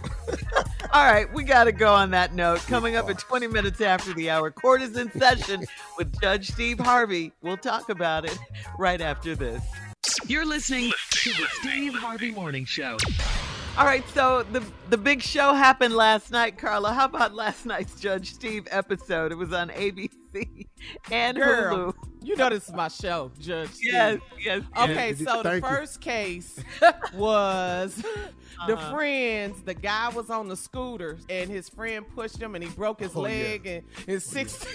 All right, we gotta go on that note. Coming up at twenty minutes after the hour, court is in session with Judge Steve Harvey. We'll talk about it right after this. You're listening to the Steve Harvey Morning Show. All right, so the the big show happened last night, Carla. How about last night's Judge Steve episode? It was on A B C and Girl, Hulu. You know this is my show, Judge Steve. Yes, yes. Okay, yes. so Thank the first you. case was uh-huh. the friends. The guy was on the scooter, and his friend pushed him, and he broke his oh, leg yeah. and his oh, six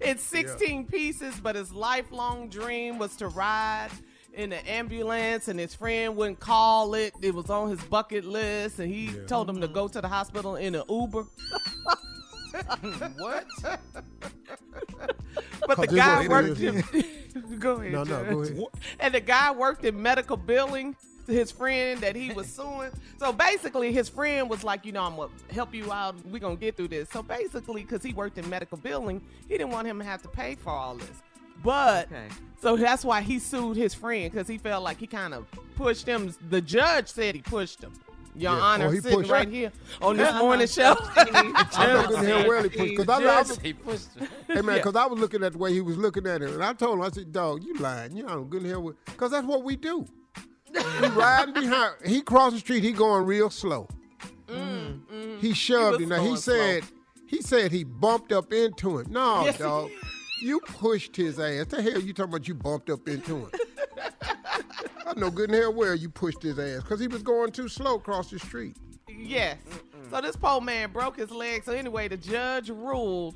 yeah. in sixteen yeah. pieces. But his lifelong dream was to ride in the ambulance, and his friend wouldn't call it. It was on his bucket list, and he yeah. told him to go to the hospital in an Uber. What? But the guy worked in... go ahead, no, no, go ahead. And the guy worked in medical billing to his friend that he was suing. So basically, his friend was like, you know, I'm going to help you out. We're going to get through this. So basically, because he worked in medical billing, he didn't want him to have to pay for all this. But, okay. so that's why he sued his friend, because he felt like he kind of pushed him. The judge said he pushed him. Your yeah. Honor, oh, he sitting pushed right him. here on this morning show. I couldn't hear where he pushed him. I, I was, he pushed him. Hey, man, because yeah. I was looking at the way he was looking at it, and I told him, I said, dog, you lying. You know, I'm couldn't hear where. Because that's what we do. We riding behind. He crossed the street. He going real slow. Mm, mm. He shoved he him. Now, he said, he said he bumped up into him. No, yes, dog. You pushed his ass. The hell you talking about you bumped up into him? I know good and hell where you pushed his ass because he was going too slow across the street. Yes. Mm-mm. So this poor man broke his leg. So anyway, the judge ruled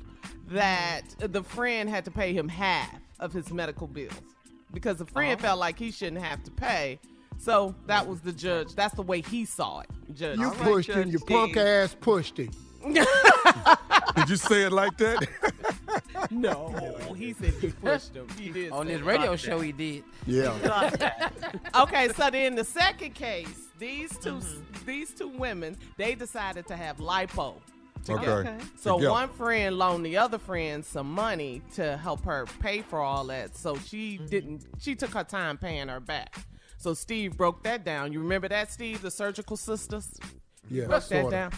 that the friend had to pay him half of his medical bills because the friend uh-huh. felt like he shouldn't have to pay. So that was the judge. That's the way he saw it. Judge. You All pushed right, him. Judge your Steve. punk ass pushed him. Did you say it like that? No, he said he pushed him. He did. On his radio show, that. he did. Yeah. Okay, so then the second case, these two, mm-hmm. these two women, they decided to have lipo. Together. Okay. So together. One friend loaned the other friend some money to help her pay for all that. So she mm-hmm. didn't, she took her time paying her back. So Steve broke that down. You remember that, Steve, the surgical sisters? Yeah. Broke that down.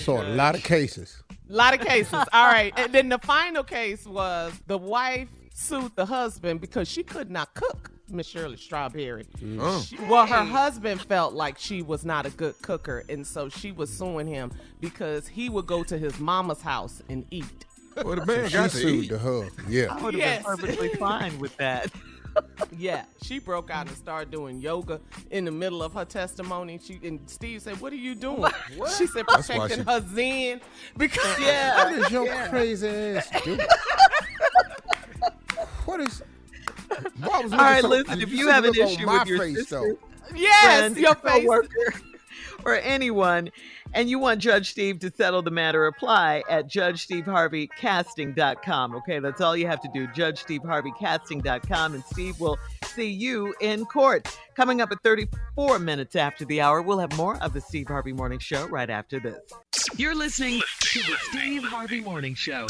So a lot of cases. A lot of cases. All right. And then the final case was the wife sued the husband because she could not cook. Miss Shirley Strawberry. Mm-hmm. She, well, her husband felt like she was not a good cooker, and so she was suing him because he would go to his mama's house and eat. Well, the man got sued to her. Yeah, I would have yes. been perfectly fine with that. Yeah, she broke out and started doing yoga in the middle of her testimony. She and Steve said, "What are you doing?" What? She said, "Protecting she... her zen." Because yeah, what is your yeah. crazy ass doing? What is? All right, so, listen, if you have an issue with your face, sister, yes, friend, your coworker, or anyone, and you want Judge Steve to settle the matter, apply at Judge Steve Harvey Casting dot com. Okay, that's all you have to do, Judge Steve Harvey Casting dot com, and Steve will see you in court. Coming up at thirty-four minutes after the hour, we'll have more of the Steve Harvey Morning Show right after this. You're listening to the Steve Harvey Morning Show.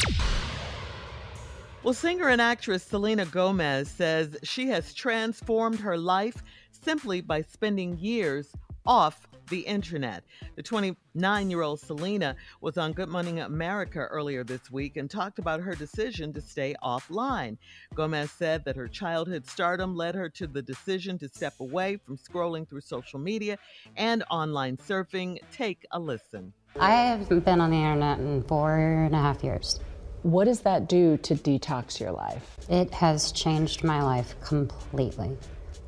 Well, singer and actress Selena Gomez says she has transformed her life simply by spending years off the internet. The twenty-nine-year-old Selena was on Good Morning America earlier this week and talked about her decision to stay offline. Gomez said that her childhood stardom led her to the decision to step away from scrolling through social media and online surfing. Take a listen. I have been on the internet in four and a half years. What does that do to detox your life? It has changed my life completely.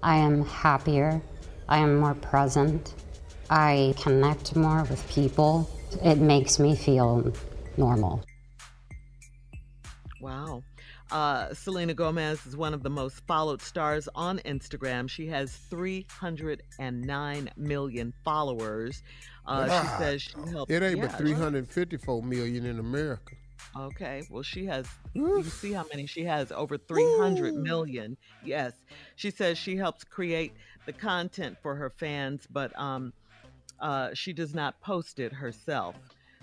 I am happier. I am more present. I connect more with people. It makes me feel normal. Wow. Uh, Selena Gomez is one of the most followed stars on Instagram. She has three hundred nine million followers. Uh, wow. She says she helped. It ain't yeah, but three hundred fifty-four million in America. Okay, well, she has, you see how many she has, over three hundred million. Yes. She says she helps create the content for her fans, but um, uh, she does not post it herself.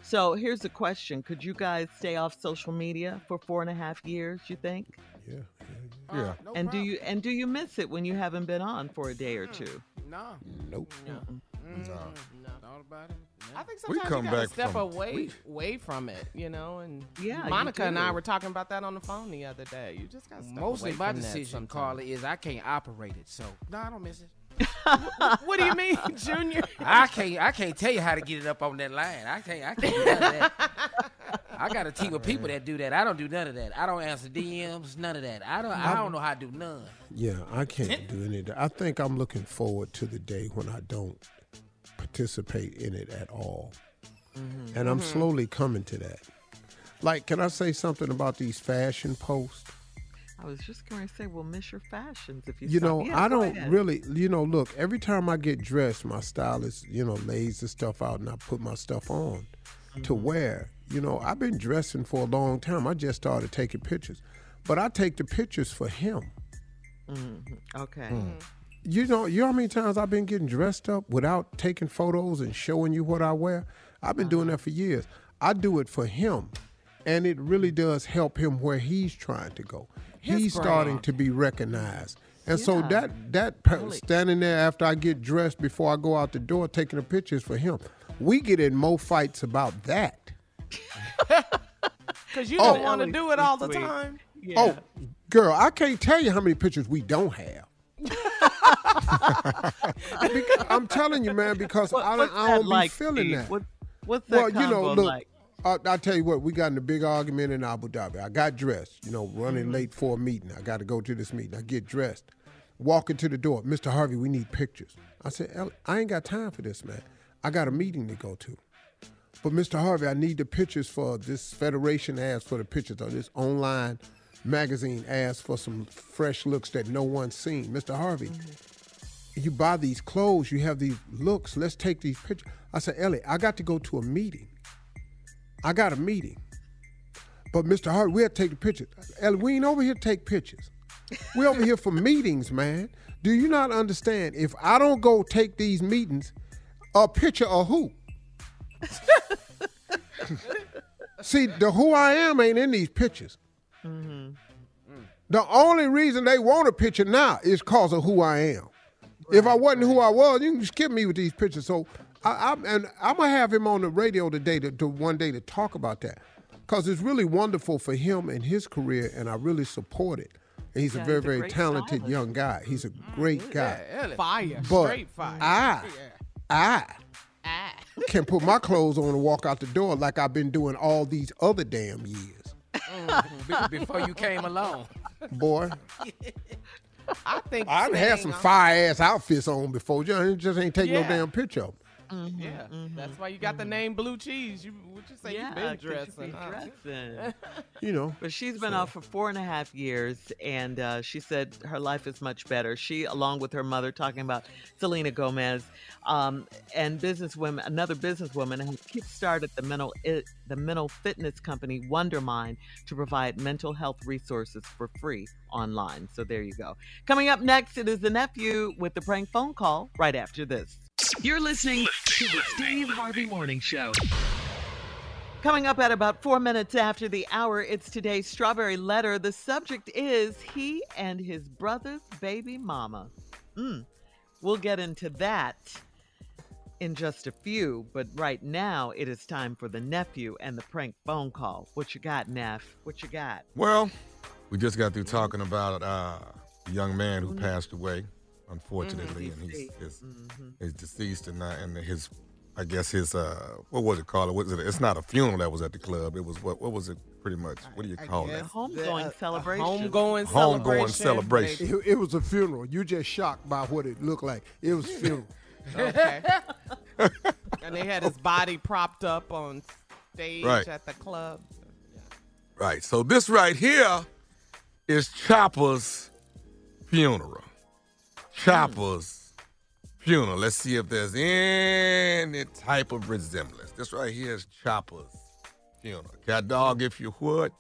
So here's a question. Could you guys stay off social media for four and a half years, you think? Yeah. Yeah. Uh, no and problem. do you and do you miss it when you haven't been on for a day or two? No. Nope. No. Mm, no. Thought about it. I think sometimes we come you gotta step away, we, away from it, you know. And yeah, Monica and I were talking about that on the phone the other day. You just got to step mostly away from my decision, Carly, is I can't operate it. So no, I don't miss it. what, what do you mean, Junior? I can't. I can't tell you how to get it up on that line. I can't. I can't do that. I got a team of people that do that. I don't do none of that. I don't answer D Ms, none of that. I don't I don't know how to do none. Yeah, I can't do any of that. I think I'm looking forward to the day when I don't participate in it at all. Mm-hmm. And I'm mm-hmm. slowly coming to that. Like, can I say something about these fashion posts? I was just going to say, we'll miss your fashions if you You stop. know, yeah, I don't ahead. really, you know, look, every time I get dressed, my stylist, you know, lays the stuff out and I put my stuff on mm-hmm. to wear. You know, I've been dressing for a long time. I just started taking pictures. But I take the pictures for him. Mm-hmm. Okay. Mm-hmm. You know, you know how many times I've been getting dressed up without taking photos and showing you what I wear? I've been uh-huh. doing that for years. I do it for him. And it really does help him where he's trying to go. His he's brand. starting to be recognized. And yeah. so that, that really. standing there after I get dressed before I go out the door taking the pictures for him, we get in more fights about that. Because you oh, don't want to do it all the sweet. time. Yeah. Oh, girl, I can't tell you how many pictures we don't have. I'm telling you, man, because what, I don't, I don't be like, feeling Steve? that. What, what's that well, combo you know, look, like? I, I'll tell you what, we got in a big argument in Abu Dhabi. I got dressed, you know, running mm-hmm. late for a meeting. I got to go to this meeting. I get dressed, walk into the door. Mister Harvey, we need pictures. I said, I ain't got time for this, man. I got a meeting to go to. But Mister Harvey, I need the pictures for this federation asked for the pictures or this online magazine asked for some fresh looks that no one's seen. Mister Harvey, mm-hmm. you buy these clothes, you have these looks, let's take these pictures. I said, Ellie, I got to go to a meeting. I got a meeting. But Mister Harvey, we have to take the pictures. Ellie, we ain't over here to take pictures. We're over here for meetings, man. Do you not understand? If I don't go take these meetings, a picture of who? See, the who I am ain't in these pictures. Mm-hmm. The only reason they want a picture now is because of who I am. Right, if I wasn't right. who I was, you can skip me with these pictures. So I, I'm, and I'm going to have him on the radio today to, to one day to talk about that, because it's really wonderful for him and his career, and I really support it. And he's yeah, a very, he's a very talented stylist. young guy. He's a great mm, guy. Yeah, fire, but straight fire. I, yeah. I, I can put my clothes on and walk out the door like I've been doing all these other damn years. Mm, before you came along. Boy. I think I've had some fire ass outfits on before. You just ain't take yeah. no damn picture of them. Mm-hmm, yeah, mm-hmm, that's why you got mm-hmm. the name Blue Cheese. You, what you say? Yeah, you've been dressing. You, been dressing. you know. But she's been so. out for four and a half years, and uh, she said her life is much better. She, along with her mother, talking about Selena Gomez, um, and businesswomen, another businesswoman, who kickstarted the mental the mental fitness company Wondermind to provide mental health resources for free online. So there you go. Coming up next, it is the nephew with the prank phone call. Right after this. You're listening to the Steve Harvey Morning Show. Coming up at about four minutes after the hour, it's today's Strawberry Letter. The subject is he and his brother's baby mama. Mm. We'll get into that in just a few, but right now it is time for the nephew and the prank phone call. What you got, Neff? What you got? Well, we just got through talking about uh, a young man who mm-hmm. passed away. Unfortunately, mm-hmm. and he's, he's, mm-hmm. he's deceased, and, not, and his, I guess his, uh, what was it called? What is it? It's not a funeral that was at the club. It was, what What was it pretty much? What do you I call it? Homegoing celebration. Homegoing celebration. Homegoing celebration. It, it was a funeral. You just shocked by what it looked like. It was funeral. Okay. And they had his body propped up on stage right. at the club. So, yeah. Right. So this right here is Chopper's funeral. Chopper's funeral. Let's see if there's any type of resemblance. This right here is Chopper's funeral. Cat dog, if you would.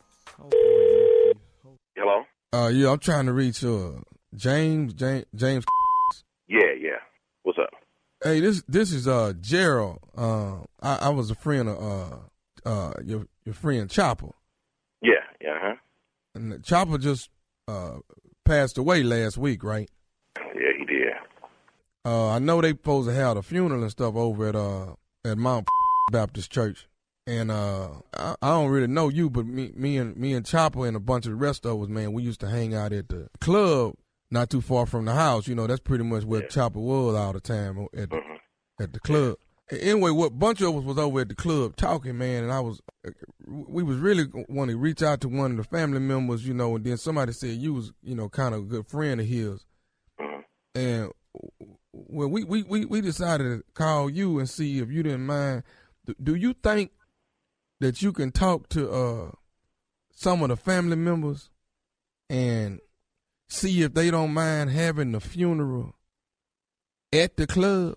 Hello? Uh, yeah, I'm trying to reach uh, James, James, James. Yeah, yeah. What's up? Hey, this this is uh Gerald. Uh, I, I was a friend of uh uh your your friend Chopper. Yeah, yeah. Uh-huh. And Chopper just uh passed away last week, right? Yeah, he did. Uh, I know they supposed to have a funeral and stuff over at uh at Mount Baptist Church, and uh I, I don't really know you, but me me and me and Chopper and a bunch of the rest of us, man, we used to hang out at the club not too far from the house. You know, that's pretty much where yeah. Chopper was all the time at the, mm-hmm. at the club. Yeah. Anyway, what bunch of us was over at the club talking, man, and I was we was really wanting to reach out to one of the family members, you know, and then somebody said you was you know kind of a good friend of his. And well, we, we, we, we decided to call you and see if you didn't mind. Do, do you think that you can talk to uh, some of the family members and see if they don't mind having the funeral at the club?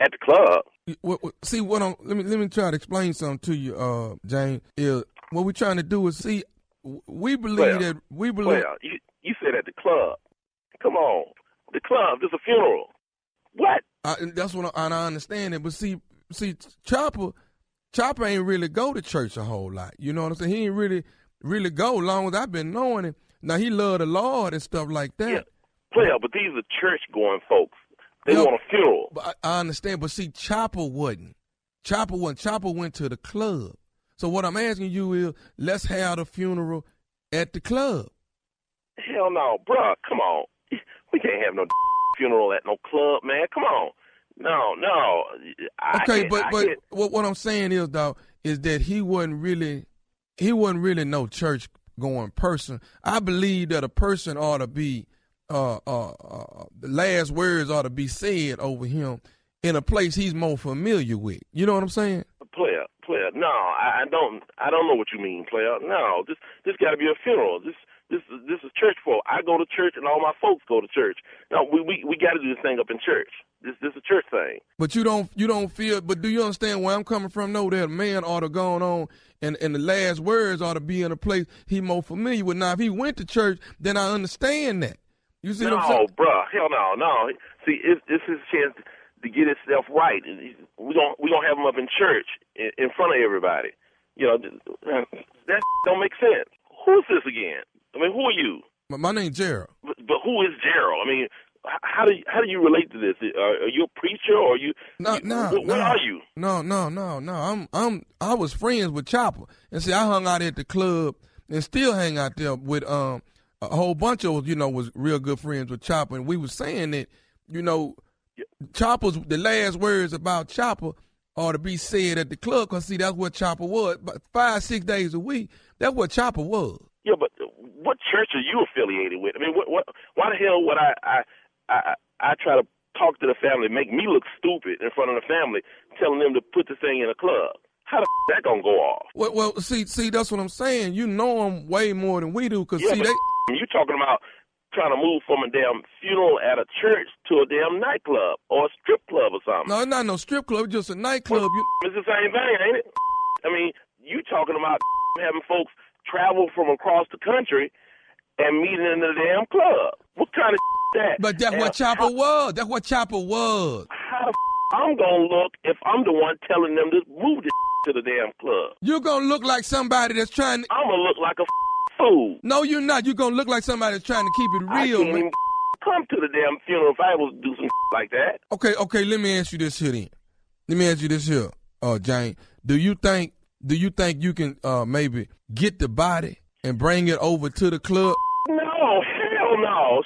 At the club? What, what, see, what I'm, let me let me try to explain something to you, uh, James. Is what we're trying to do is see. We believe well, that we believe. Well, you, you said at the club. Come on. The club, there's a funeral. What? I, that's what I, I understand it. But see, see, Chopper, Chopper ain't really go to church a whole lot. You know what I'm saying? He ain't really, really go. Long as I've been knowing him, now he love the Lord and stuff like that. Yeah, player. But these are church-going folks. They yeah, want a funeral. But I, I understand. But see, Chopper wasn't. Chopper wasn't. Chopper went to the club. So what I'm asking you is, let's have the funeral at the club. Hell no, bruh. Come on. We can't have no funeral at no club, man. Come on. No, no. I okay, but, but what, what I'm saying is, dog, is that he wasn't really, he wasn't really no church-going person. I believe that a person ought to be, uh, uh, uh, the last words ought to be said over him in a place he's more familiar with. You know what I'm saying? Player, player. No, I, I don't, I don't know what you mean, player. No, this, this got to be a funeral. This. This is this is church folk. I go to church, and all my folks go to church. Now we we, we got to do this thing up in church. This this is a church thing. But you don't you don't feel. But do you understand where I'm coming from? No, that man ought to gone on, and, and the last words ought to be in a place he more familiar with. Now, if he went to church, then I understand that. You see? No, what I'm saying? Bruh, hell no, no. See, it's, it's his chance. to get itself right. We don't we don't have them up in church in, in front of everybody. You know, that don't make sense. Who's this again? I mean, who are you? My name's Gerald. But, but who is Gerald? I mean, how do you, how do you relate to this? Are, are you a preacher or are you? No, no. What, no, what are you? No, no, no, no. I'm I'm I was friends with Chopper, and see, I hung out at the club and still hang out there with um a whole bunch of you know was real good friends with Chopper, and we was saying that you know yeah. Chopper's the last words about Chopper are to be said at the club, cause see that's what Chopper was, but five six days a week that's what Chopper was. Yeah, but what church are you affiliated with? I mean, what, what, why the hell would I, I, I, I try to talk to the family, make me look stupid in front of the family, telling them to put the thing in a club? How the f- that gonna go off? Well, well, see, see, that's what I'm saying. You know them way more than we do, cause yeah, see they. You talking about trying to move from a damn funeral at a church to a damn nightclub or a strip club or something? No, it's not no strip club, just a nightclub. Well, you... It's the same thing, ain't it? I mean, you talking about having folks travel from across the country and meeting in the damn club. What kind of is that? But that's and what Chopper how, was. That's what Chopper was. How the I'm going to look if I'm the one telling them to move this to the damn club? You're going to look like somebody that's trying to... I'm going to look like a fool. No, you're not. You're going to look like somebody that's trying to keep it real. I can't even come to the damn funeral if I was to do some like that. Okay, okay, let me ask you this here then. Let me ask you this here, uh, Jane. Do you think Do you think you can uh, maybe get the body and bring it over to the club? No, hell no.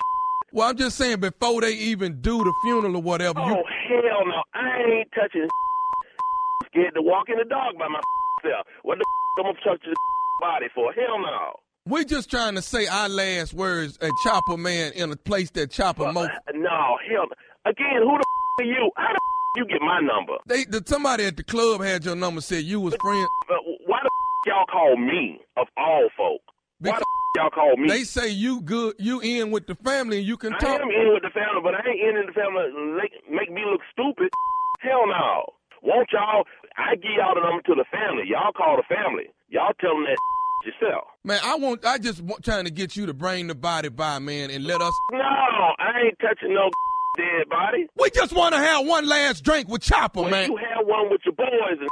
Well, I'm just saying before they even do the funeral or whatever. Oh, you... hell no. I ain't touching I'm scared to walk in the dog by myself. What the I'm going to touch the body for? Hell no. We're just trying to say our last words at Chopper, man, in a place that Chopper well, most... No, hell no. Again, who the are you? How the you get my number? They, the, somebody at the club had your number, said you was friends. But why the f- y'all call me, of all folk? Why because the f- y'all call me? They say you good, you in with the family and you can I talk. I am in with the family, but I ain't in with the family to make me look stupid. Hell no. Won't y'all, I give y'all the number to the family. Y'all call the family. Y'all tell them that f- yourself. Man, I want, I just want, trying to get you to bring the body by, man, and let us. No, I ain't touching no f- dead body. We just want to have one last drink with Chopper, when man. You have one with your boys and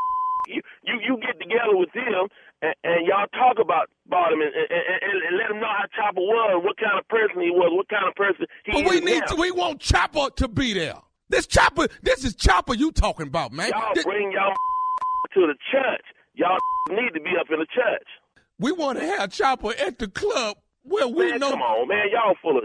you you, you get together with them and, and y'all talk about, about him and, and, and let them know how Chopper was, what kind of person he was, what kind of person he but is. But we need now. To, we want Chopper to be there. This Chopper, this is Chopper you talking about, man. Y'all this, bring y'all to the church. Y'all need to be up in the church. We want to have Chopper at the club where we man, know. Come on, man, y'all full of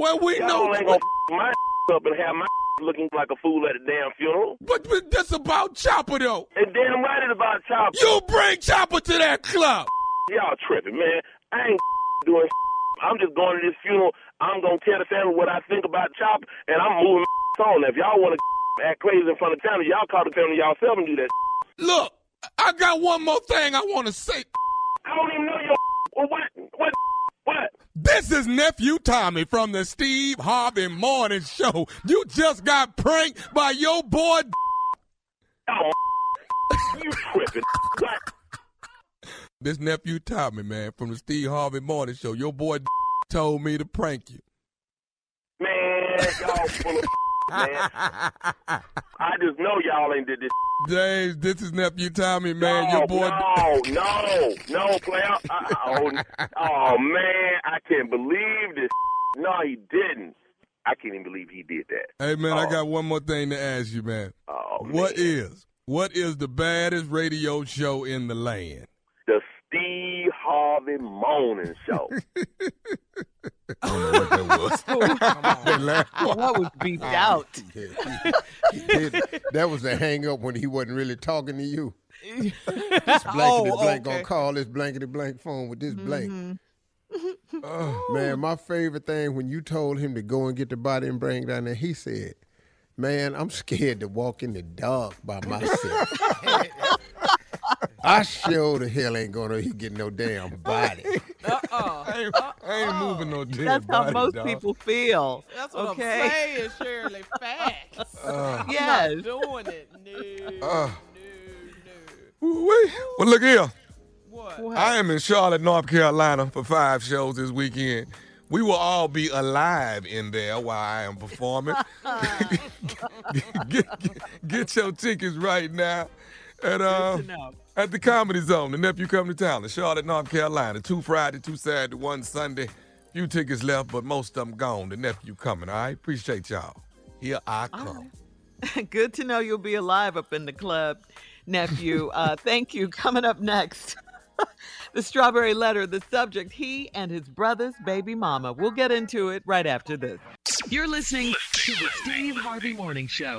where we y'all know. Ain't gonna my up and have my looking like a fool at a damn funeral. But, but that's about Chopper, though. And damn right it's about Chopper. You bring Chopper to that club. Y'all tripping, man. I ain't doing I'm just going to this funeral. I'm going to tell the family what I think about Chopper, and I'm moving on. If y'all want to act crazy in front of the family, y'all call the family y'allself and do that. Look, I got one more thing I want to say. I don't even know your what, what, what? This is Nephew Tommy from the Steve Harvey Morning Show. You just got pranked by your boy. Oh, you tripping. What? This Nephew Tommy, man, from the Steve Harvey Morning Show. Your boy told me to prank you. Man, y'all full of man. I just know y'all ain't did this. James, this is Nephew Tommy, man. No, your boy. No, no, no, player. Oh, oh, man, I can't believe this. No, he didn't. I can't even believe he did that. Hey, man, oh. I got one more thing to ask you, man. Oh, what man. is what is the baddest radio show in the land? The Steve Harvey Morning Show. I don't know what that was. That well, was beeped oh, out. He, he, he did it. That was a hang up when he wasn't really talking to you. This blankety oh, blank okay. gonna call this blankety blank phone with this mm-hmm. blank. Oh, man, my favorite thing when you told him to go and get the body and bring it down there, he said, "Man, I'm scared to walk in the dark by myself." I sure the hell ain't gonna he get no damn body. Uh-uh. I, ain't, I ain't moving no damn body. That's how most dog. people feel. That's what okay? I'm saying, Shirley. Facts. Uh, yes. I'm not doing it. No, uh, no, no. Wait. Well, look here. What? I am in Charlotte, North Carolina for five shows this weekend. We will all be alive in there while I am performing. get, get, get your tickets right now at, uh, at the Comedy Zone, the Nephew Coming to Town in Charlotte, North Carolina. Two Friday, two Saturday, one Sunday. Few tickets left, but most of them gone. The Nephew coming, all right? Appreciate y'all. Here I come. Right. Good to know you'll be alive up in the club, Nephew. uh, thank you. Coming up next. The Strawberry Letter, the subject, he and his brother's baby mama. We'll get into it right after this. You're listening to the Steve Harvey Morning Show.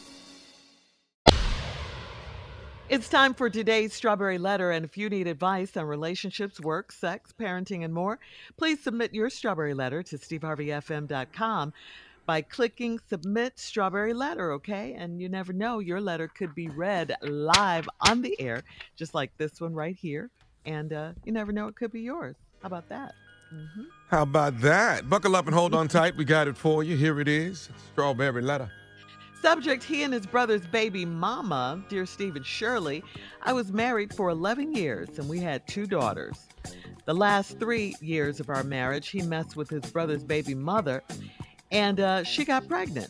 It's time for today's Strawberry Letter, and if you need advice on relationships, work, sex, parenting, and more, please submit your Strawberry Letter to Steve Harvey F M dot com by clicking Submit Strawberry Letter, okay? And you never know, your letter could be read live on the air, just like this one right here, and uh, you never know, it could be yours. How about that? Mm-hmm. How about that? Buckle up and hold on tight. We got it for you. Here it is, Strawberry Letter. Subject, he and his brother's baby mama. Dear Steve and Shirley, I was married for eleven years and we had two daughters. The last three years of our marriage, he messed with his brother's baby mother and uh, she got pregnant.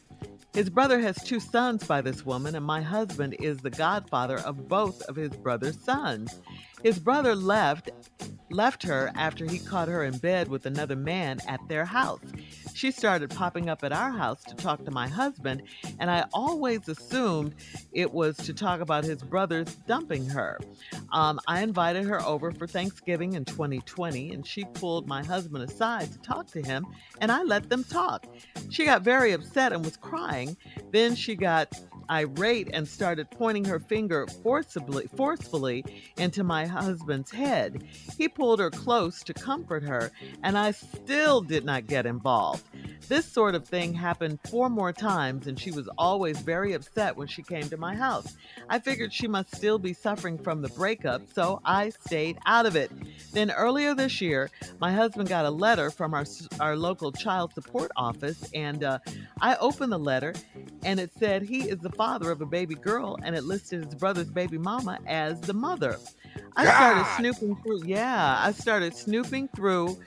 His brother has two sons by this woman, and my husband is the godfather of both of his brother's sons. His brother left, left her after he caught her in bed with another man at their house. She started popping up at our house to talk to my husband, and I always assumed it was to talk about his brothers dumping her. Um, I invited her over for Thanksgiving in twenty twenty, and she pulled my husband aside to talk to him, and I let them talk. She got very upset and was crying. Then she got irate and started pointing her finger forcibly, forcefully into my husband's head. He pulled her close to comfort her, and I still did not get involved. This sort of thing happened four more times, and she was always very upset when she came to my house. I figured she must still be suffering from the breakup, so I stayed out of it. Then earlier this year, my husband got a letter from our, our local child support office, and uh, I opened the letter, and it said he is the father of a baby girl, and it listed his brother's baby mama as the mother. I started God. snooping through, yeah, I started snooping through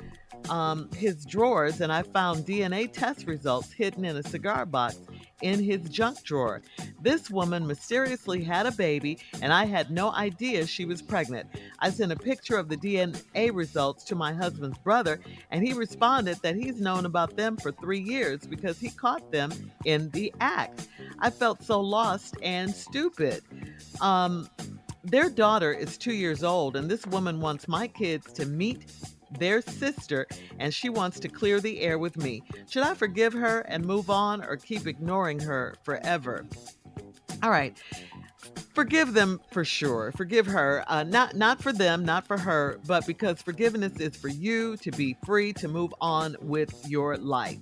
um, his drawers, and I found D N A test results hidden in a cigar box in his junk drawer. This woman mysteriously had a baby, and I had no idea she was pregnant. I sent a picture of the D N A results to my husband's brother, and he responded that he's known about them for three years because he caught them in the act. I felt so lost and stupid. Um, their daughter is two years old, and this woman wants my kids to meet their sister, and she wants to clear the air with me. Should I forgive her and move on or keep ignoring her forever? All right. Forgive them for sure. Forgive her. Uh, not not for them, not for her, but because forgiveness is for you to be free to move on with your life.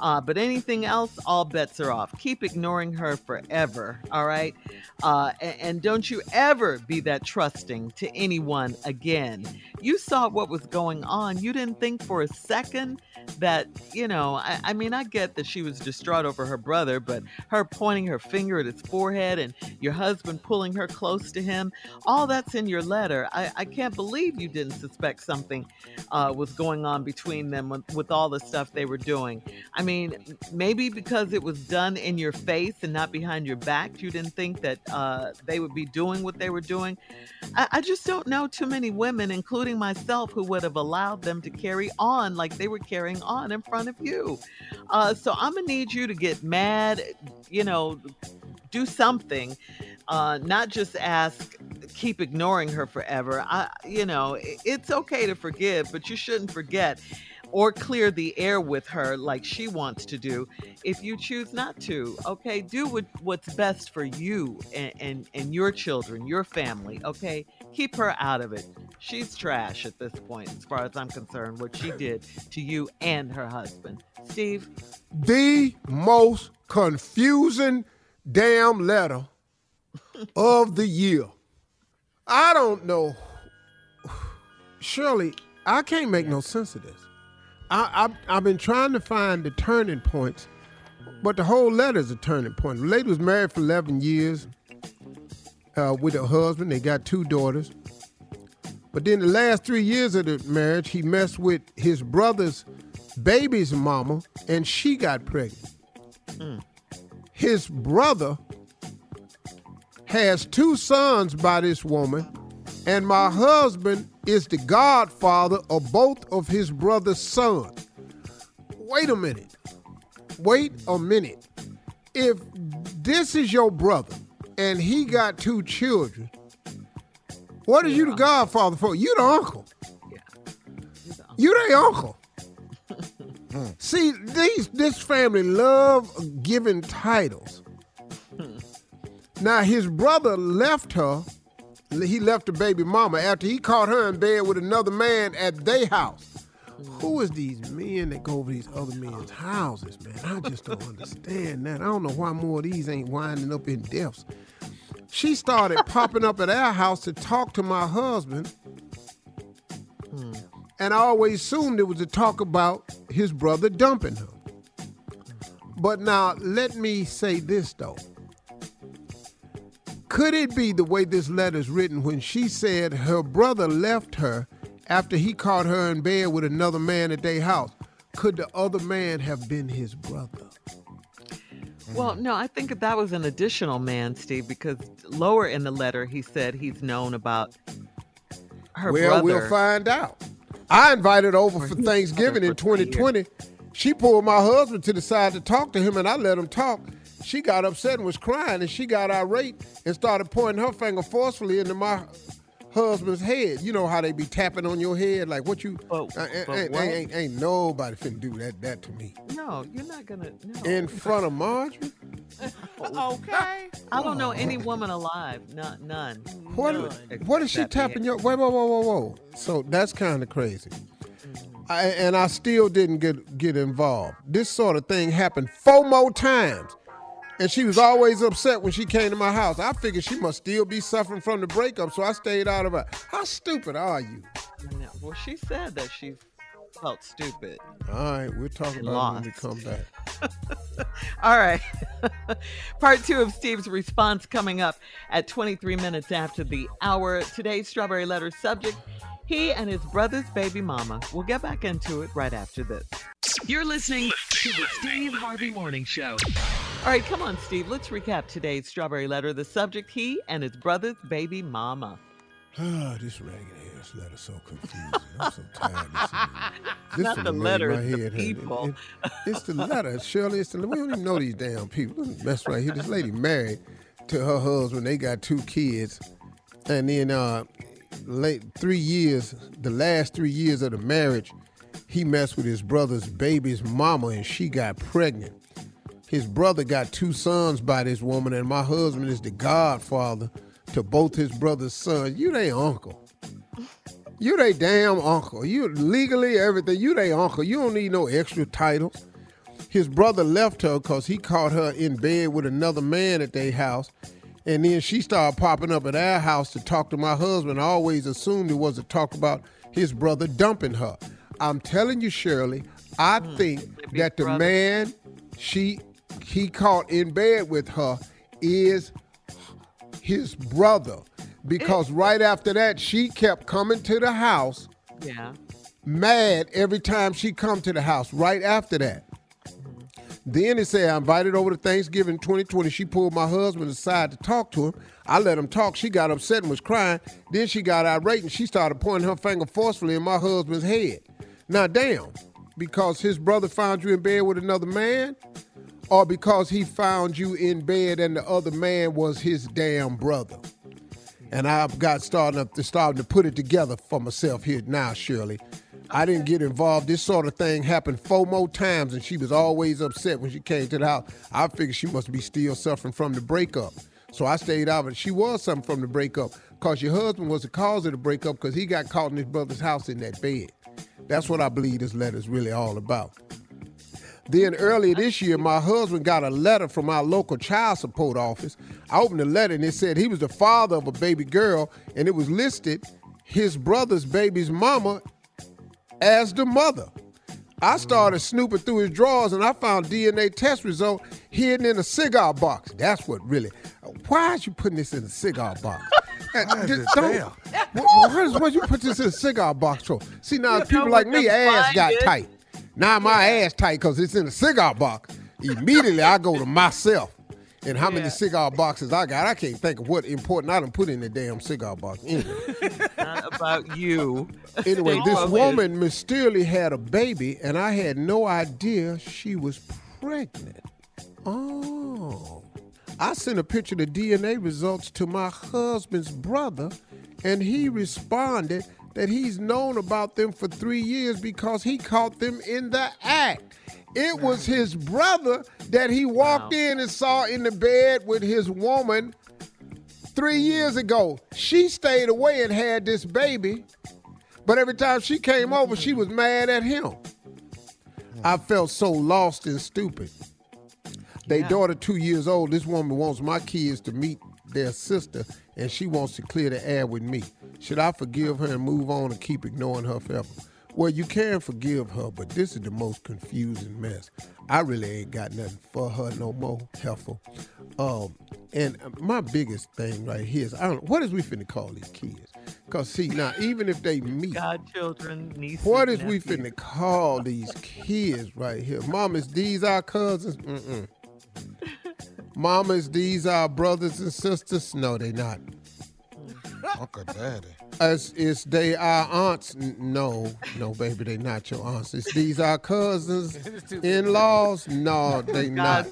Uh, but anything else, all bets are off. Keep ignoring her forever. All right. Uh, and, and don't you ever be that trusting to anyone again. You saw what was going on. You didn't think for a second that, you know, I, I mean, I get that she was distraught over her brother, but her pointing her finger at his forehead and your husband pulling her close to him, all that's in your letter. I, I can't believe you didn't suspect something uh, was going on between them with, with all the stuff they were doing. I mean, maybe because it was done in your face and not behind your back, you didn't think that uh, they would be doing what they were doing. I, I just don't know too many women, including myself, who would have allowed them to carry on like they were carrying on in front of you. Uh, so I'm going to need you to get mad, you know, do something, uh, not just ask, keep ignoring her forever. I, you know, it's okay to forgive, but you shouldn't forget or clear the air with her like she wants to do if you choose not to. Okay, do what, what's best for you and, and, and your children, your family, okay? Keep her out of it. She's trash at this point, as far as I'm concerned, what she did to you and her husband. Steve? The most confusing damn letter of the year. I don't know. Shirley, I can't make no sense of this. I, I, I've been trying to find the turning points, but the whole letter is a turning point. The lady was married for eleven years uh, with her husband. They got two daughters. But then the last three years of the marriage, he messed with his brother's baby's mama, and she got pregnant. Mm. His brother has two sons by this woman, and my husband is the godfather of both of his brother's sons. Wait a minute. Wait a minute. If this is your brother and he got two children, what are yeah. you the godfather for? You the uncle. Yeah. You the uncle. mm. See, these this family love giving titles. Now, his brother left her. He left the baby mama after he caught her in bed with another man at their house. Who is these men that go over these other men's houses, man? I just don't understand that. I don't know why more of these ain't winding up in deaths. She started popping up at our house to talk to my husband. Hmm. And I always assumed it was to talk about his brother dumping her. But now, let me say this, though. Could it be the way this letter's written when she said her brother left her after he caught her in bed with another man at their house? Could the other man have been his brother? Well, no, I think that was an additional man, Steve, because lower in the letter he said he's known about her well, brother. Well, we'll find out. I invited over for, for Thanksgiving in twenty twenty. Years. She pulled my husband to the side to talk to him, and I let him talk. She got upset and was crying, and she got irate and started pointing her finger forcefully into my husband's head. You know how they be tapping on your head, like what you oh, uh, ain't, ain't, ain't, ain't nobody finna do that that to me. No, you're not gonna. No. In front of Marjorie. Okay. I don't know any woman alive, not none. What? None. What is she tapping your? Wait, whoa, whoa, whoa, whoa. So that's kind of crazy. I, and I still didn't get get involved. This sort of thing happened four more times. And she was always upset when she came to my house. I figured she must still be suffering from the breakup, so I stayed out of it. How stupid are you? No, well, she said that she felt stupid. All right, we'll talk about lost. It when we come back. All right. Part two of Steve's response coming up at twenty-three minutes after the hour. Today's Strawberry Letter subject, he and his brother's baby mama. We'll get back into it right after this. You're listening to the Steve Harvey Morning Show. All right, come on, Steve. Let's recap today's Strawberry Letter. The subject, he and his brother's baby mama. Ah, this ragged-ass letter so confusing. I'm so tired of seeing this. Not the letter, it's the people. It, it, it's the letter, Shirley. It's the, we don't even know these damn people. That's right here. This lady married to her husband. They got two kids. And then uh, late three years, the last three years of the marriage, he messed with his brother's baby's mama and she got pregnant. His brother got two sons by this woman, and my husband is the godfather to both his brother's sons. You they uncle. You they damn uncle. You legally everything. You they uncle. You don't need no extra titles. His brother left her because he caught her in bed with another man at their house. And then she started popping up at our house to talk to my husband. I always assumed it was to talk about his brother dumping her. I'm telling you, Shirley, I mm, think that the brother. man she he caught in bed with her is his brother. Because it, right after that, she kept coming to the house yeah. mad every time she come to the house right after that. Then it said, I invited over to Thanksgiving twenty twenty. She pulled my husband aside to talk to him. I let him talk. She got upset and was crying. Then she got irate and she started pointing her finger forcefully in my husband's head. Now, damn, because his brother found you in bed with another man, or because he found you in bed and the other man was his damn brother. And I've got starting up to starting to put it together for myself here now, Shirley. I didn't get involved. This sort of thing happened four more times, and she was always upset when she came to the house. I figured she must be still suffering from the breakup. So I stayed out, but she was suffering from the breakup because your husband was the cause of the breakup because he got caught in his brother's house in that bed. That's what I believe this letter's really all about. Then earlier this year, my husband got a letter from our local child support office. I opened the letter, and it said he was the father of a baby girl, and it was listed his brother's baby's mama as the mother. I started snooping through his drawers and I found D N A test result hidden in a cigar box. That's what really. Why is you putting this in a cigar box? Why is don't, why, why you put this in a cigar box for? See, now you people like me, ass got is. tight. Now my ass tight because it's in a cigar box. Immediately I go to myself and how yeah. many cigar boxes I got. I can't think of what important I done put in the damn cigar box. Anyway. Not about you. Anyway, this woman mysteriously had a baby, and I had no idea she was pregnant. Oh. I sent a picture of the D N A results to my husband's brother, and he responded that he's known about them for three years because he caught them in the act. It was his brother that he walked wow. in and saw in the bed with his woman three years ago. She stayed away and had this baby, but every time she came over, she was mad at him. I felt so lost and stupid. They yeah. daughter two years old. This woman wants my kids to meet their sister, and she wants to clear the air with me. Should I forgive her and move on and keep ignoring her forever? Well, you can forgive her, but this is the most confusing mess. I really ain't got nothing for her no more, helpful. Um, and my biggest thing right here is, I don't what is we finna call these kids? Because, see, now, even if they meet. Godchildren, nieces, what is nephews. We finna call these kids right here? Mom, is these our cousins? Mm-mm. Mom, is these our brothers and sisters? No, they not. Uncle Daddy. As is they our aunts? No, no, baby, they not your aunts. Is these our cousins, in-laws? No, they not.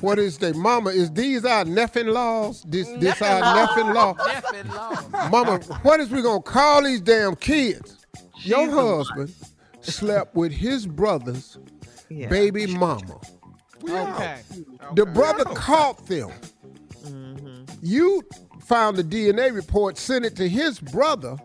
What is they mama? Is these our nephin-laws? This this our nephin-law? Mama, what is we gonna call these damn kids? Your husband slept with his brother's yeah. baby mama. Okay. The brother caught them. Mm-hmm. You found the D N A report, sent it to his brother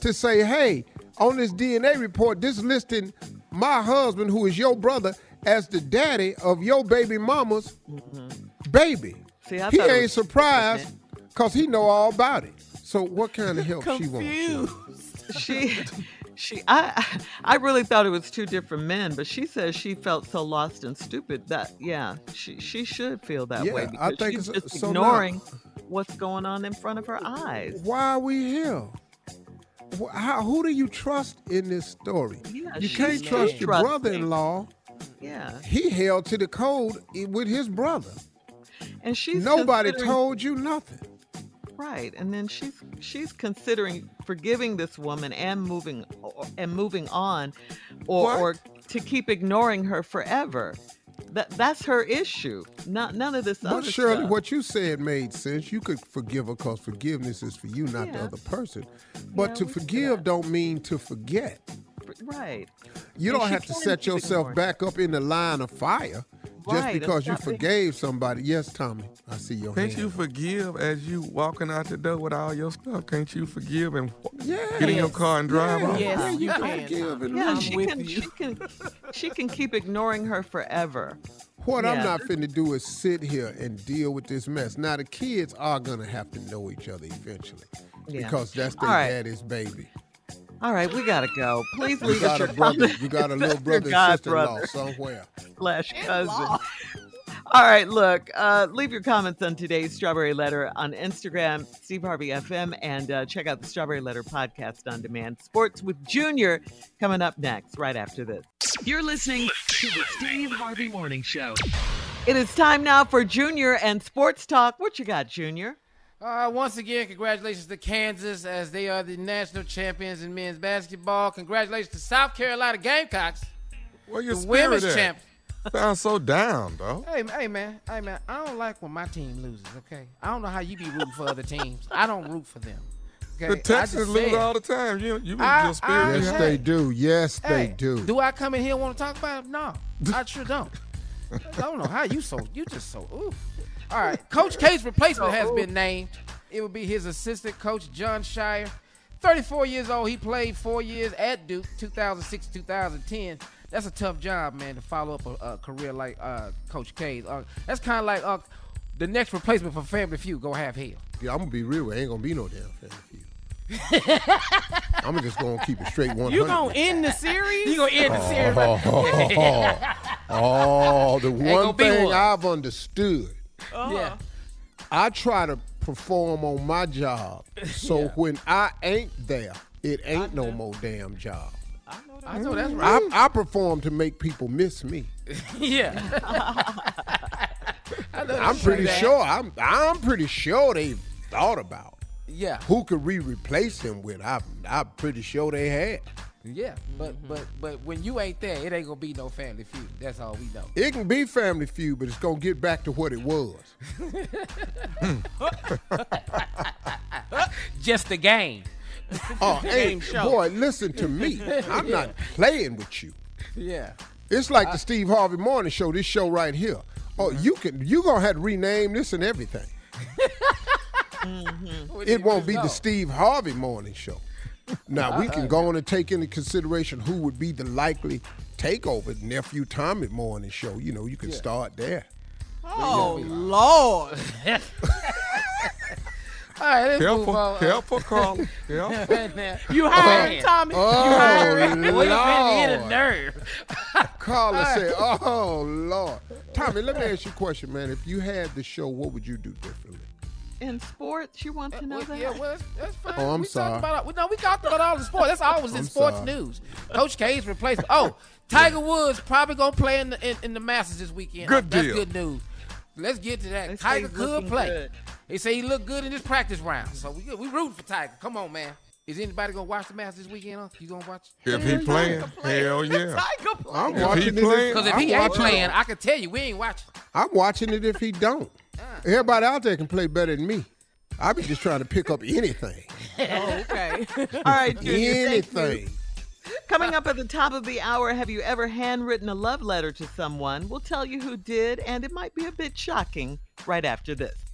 to say, hey, on this D N A report, this listing my husband, who is your brother, as the daddy of your baby mama's mm-hmm. baby. See, he ain't surprised because he know all about it. So what kind of help she wants? She, she, I, I really thought it was two different men, but she says she felt so lost and stupid that, yeah, she, she should feel that yeah, way because I think she's it's, just so ignoring. Now, what's going on in front of her eyes? Why are we here? How, who do you trust in this story? Yeah, you can't trust your trusting. brother-in-law. Yeah, he held to the code with his brother, and she's nobody told you nothing. Right, and then she's she's considering forgiving this woman and moving and moving on, or, or to keep ignoring her forever. That that's her issue. Not none of this but other Shirley, stuff. But Shirley, what you said made sense. You could forgive her because forgiveness is for you, not yeah. the other person. But yeah, to forgive that. Don't mean to forget. Right. You and don't have to set yourself ignored. back up in the line of fire right. just because you forgave big. somebody. Yes, Tommy, I see your Can't hand you up. forgive as you walking out the door with all your stuff? Can't you forgive and yes. get in your car and drive yes. off? Yes, yeah, you can. Forgive and yeah, I'm she with can, you. She can, she can keep ignoring her forever. What yeah. I'm not finna do is sit here and deal with this mess. Now, the kids are going to have to know each other eventually yeah. because that's their right. daddy's baby. All right, we gotta go. Please leave you us your brother. You got a little brother and sister-in-law somewhere. Slash cousin. All right, look, uh, leave your comments on today's Strawberry Letter on Instagram, Steve Harvey F M, and uh, check out the Strawberry Letter podcast on demand. Sports with Junior coming up next, right after this. You're listening to the Steve Harvey Morning Show. It is time now for Junior and Sports Talk. What you got, Junior? Uh, once again, congratulations to Kansas as they are the national champions in men's basketball. Congratulations to South Carolina Gamecocks. Where your spirit at? Champ. Sounds so down, though. Hey, hey, man. Hey, man. I don't like when my team loses, okay? I don't know how you be rooting for other teams. I don't root for them. Okay? The Texans lose said, all the time. You, you I, your spirit I, Yes, hey, they do. Yes, hey, they do. Do I come in here and want to talk about them? No. I sure don't. I don't know how you so. You just so, ooh. All right, Coach K's replacement has been named. It will be his assistant coach, John Shire. thirty-four years old, he played four years at Duke, two thousand six to two thousand ten. That's a tough job, man, to follow up a, a career like uh, Coach K's. Uh, that's kind of like uh, the next replacement for Family Feud, go have hell. Yeah, I'm going to be real. There ain't going to be no damn Family Feud. I'm just going to keep it straight one hundred. You going to end the series? You going to end the series. Oh, oh, oh, oh. oh the one thing one. I've understood. Uh-huh. Yeah, I try to perform on my job, so yeah. when I ain't there, it ain't I no know. more damn job. I know that. I know that's right. I, I perform to make people miss me. yeah, I know I'm pretty that. sure. I'm I'm pretty sure they thought about. Yeah, who could we replace him with? I'm I'm pretty sure they had. Yeah, but mm-hmm. but but when you ain't there, it ain't gonna be no Family Feud. That's all we know. It can be Family Feud, but it's gonna get back to what it was. Just a game. Oh, hey, boy, listen to me. I'm yeah. not playing with you. Yeah. It's like I, the Steve Harvey Morning Show. This show right here. Oh, mm-hmm. you can you gonna have to rename this and everything. mm-hmm. It won't be know? the Steve Harvey Morning Show. Now, we can go on and take into consideration who would be the likely takeover. Nephew Tommy Morning Show. You know, you can yeah. start there. Oh, you know, Lord. All right, let's careful, move on. Careful, Carl. Careful. You hired Tommy. Oh, you hired Lord. We've been in a nerve. Carla right. said, oh, Lord. Tommy, let me ask you a question, man. If you had the show, what would you do differently? In sports, you want to know uh, well, that? Yeah, well, that's, that's fine. Oh, I'm we sorry. About, no, we talked about all the sports. That's always in I'm sports sorry. news. Coach K's replacement. Oh, Tiger Woods probably going to play in the, in, in the Masters this weekend. Good that's deal. That's good news. Let's get to that. They Tiger could play. Good. They say he looked good in his practice round. So we we rooting for Tiger. Come on, man. Is anybody going to watch the Masters this weekend? Huh? You going to watch? If hell he playing, play. hell yeah. Tiger playing. I'm watching it. Because if he ain't playing, I can tell you we ain't watching. I'm watching it if he don't. Everybody out there can play better than me. I be just trying to pick up anything. Oh, okay. All right, Junior, anything. Coming up at the top of the hour, have you ever handwritten a love letter to someone? We'll tell you who did, and it might be a bit shocking right after this.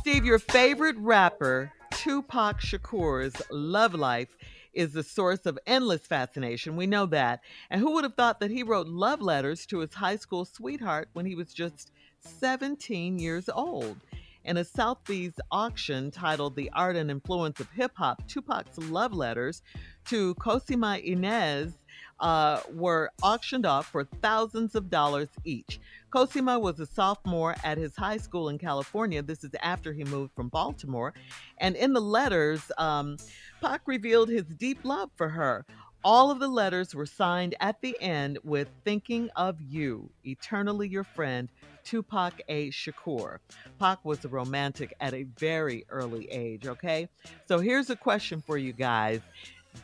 Steve, your favorite rapper, Tupac Shakur's love life is the source of endless fascination. We know that. And who would have thought that he wrote love letters to his high school sweetheart when he was just seventeen years old? In a Sotheby's auction titled The Art and Influence of Hip Hop, Tupac's love letters to Cosima Inez uh, were auctioned off for thousands of dollars each. Cosima was a sophomore at his high school in California. This is after he moved from Baltimore. And in the letters, um, Pac revealed his deep love for her. All of the letters were signed at the end with "Thinking of You, eternally your friend, Tupac A. Shakur." Pac was a romantic at a very early age, okay? So here's a question for you guys.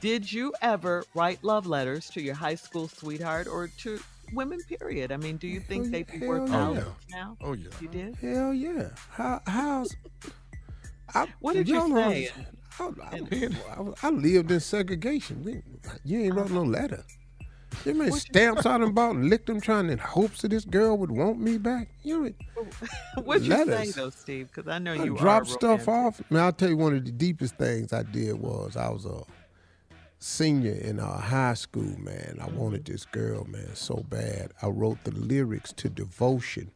Did you ever write love letters to your high school sweetheart or to women, period? I mean, do you think oh, they'd be worth out yeah. now? Oh yeah, you did. Hell yeah. How? How's? I, what did you say? I, I, I, I lived in segregation. We, you ain't wrote no letter. You mean stamps I done bought and licked them, trying in hopes that this girl would want me back. You mean, what'd you letters. say though, Steve? Because I know you I dropped stuff romantic. off. Man, I'll tell you one of the deepest things I did was I was a. Uh, senior in our high school, man. I wanted this girl, man, so bad. I wrote the lyrics to Devotion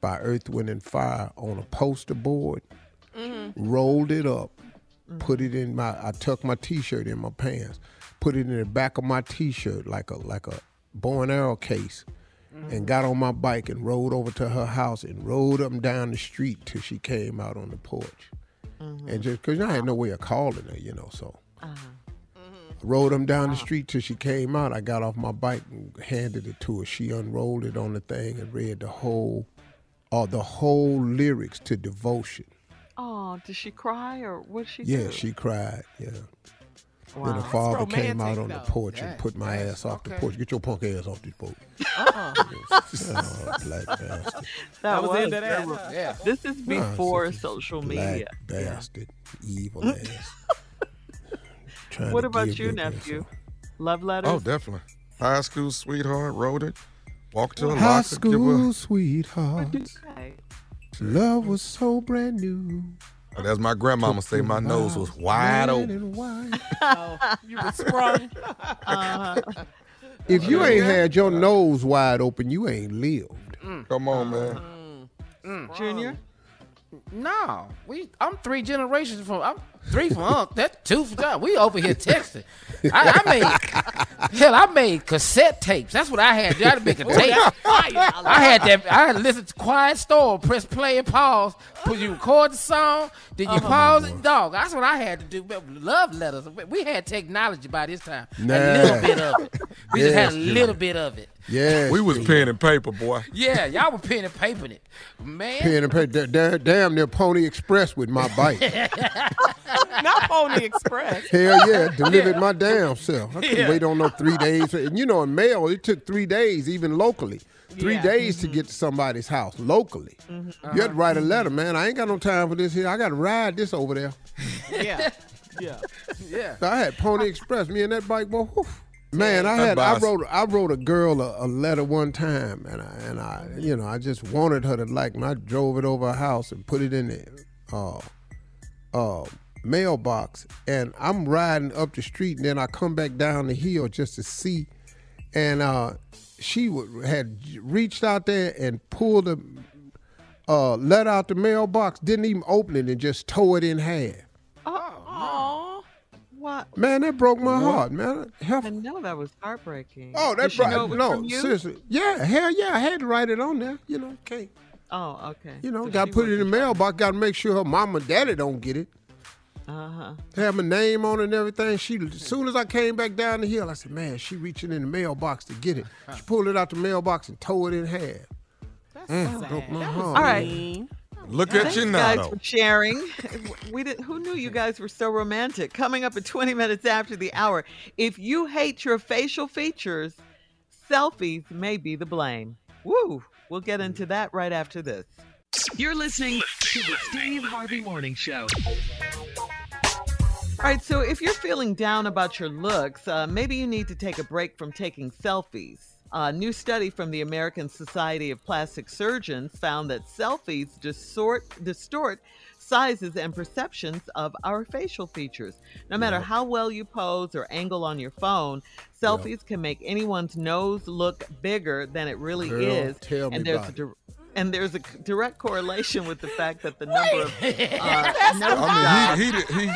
by Earth, Wind and Fire on a poster board, mm-hmm. rolled it up, mm-hmm. put it in my, I tucked my T-shirt in my pants, put it in the back of my T-shirt like a like a bow and arrow case, mm-hmm. and got on my bike and rode over to her house and rode up and down the street till she came out on the porch. Mm-hmm. And just, because I had no way of calling her, you know, so. Uh-huh. Rode them down the street till she came out. I got off my bike and handed it to her. She unrolled it on the thing and read the whole, or uh, the whole lyrics to Devotion. Oh, did she cry or what did she yeah, do? Yeah, she cried, yeah. Wow. Then her father came out on though. the porch yes. and put my yes. ass off okay. the porch. Get your punk ass off this porch. Uh-uh. Oh, black bastard. That was in that era. Yeah. This is before nah, social media. Black bastard, yeah. evil ass. What about you, nephew? Love letters? Oh, definitely. High school sweetheart, wrote it. Walked to a locker. High school sweetheart. Love was so brand new. Oh, that's my grandmama say my nose was wide open. Oh, you were sprung. Uh, if you ain't had your nose wide open, you ain't lived. Mm. Come on, man. Mm. Junior? No, we. I'm three generations from. I'm three from Unc. That's two from God. We over here texting. I, I made hell. I made cassette tapes. That's what I had. I had to make a tape. I had that. I had to listen to Quiet Storm. Press play and pause. Put you record the song. Then you uh-huh. pause it. Dog. That's what I had to do. Love letters. We had technology by this time. Nah. A little bit of it. We yes, just had a little Jimmy. bit of it. Yeah, we was pen and paper, boy. Yeah, y'all were pen and papering it, man. Pen and paper. Damn, damn near Pony Express with my bike. Not Pony Express. Hell yeah, delivered yeah. my damn self. I couldn't yeah. wait on no three days. And you know, in mail, it took three days, even locally. Three yeah. days mm-hmm. to get to somebody's house locally. Mm-hmm. Uh-huh. You had to write a letter, man. I ain't got no time for this here. I got to ride this over there. Yeah, yeah, yeah. So I had Pony Express. Me and that bike, boy. Whew. Man, I had I wrote I wrote a girl a, a letter one time, and I and I you know I just wanted her to like me. I drove it over her house and put it in the uh, uh, mailbox, and I'm riding up the street, and then I come back down the hill just to see, and uh, she would, had reached out there and pulled the uh, let out the mailbox, didn't even open it, and just tore it in half. Oh, what? Man, that broke my what? heart, man. Hell, I know, that was heartbreaking. Oh, that broke no, seriously, yeah, hell yeah, I had to write it on there, you know, can't. Oh, okay. You know, so got to put it in the mailbox. Got to make sure her mom and daddy don't get it. Uh-huh. Have my name on it and everything. She, as soon as I came back down the hill, I said, man, she reaching in the mailbox to get it. She pulled it out the mailbox and tore it in half. That's mm, sad. Broke my heart. All right. Mean. Look at Thanks you now. Thanks, guys, for sharing. We didn't, who knew you guys were so romantic? Coming up at twenty minutes after the hour, if you hate your facial features, selfies may be the blame. Woo! We'll get into that right after this. You're listening to the Steve Harvey Morning Show. All right, so if you're feeling down about your looks, uh, maybe you need to take a break from taking selfies. A new study from the American Society of Plastic Surgeons found that selfies distort, distort sizes and perceptions of our facial features. No matter yep. how well you pose or angle on your phone, selfies yep. can make anyone's nose look bigger than it really Girl, is. Tell and, me there's a, and there's a direct correlation with the fact that the number of... Uh, I mean, he, he, he,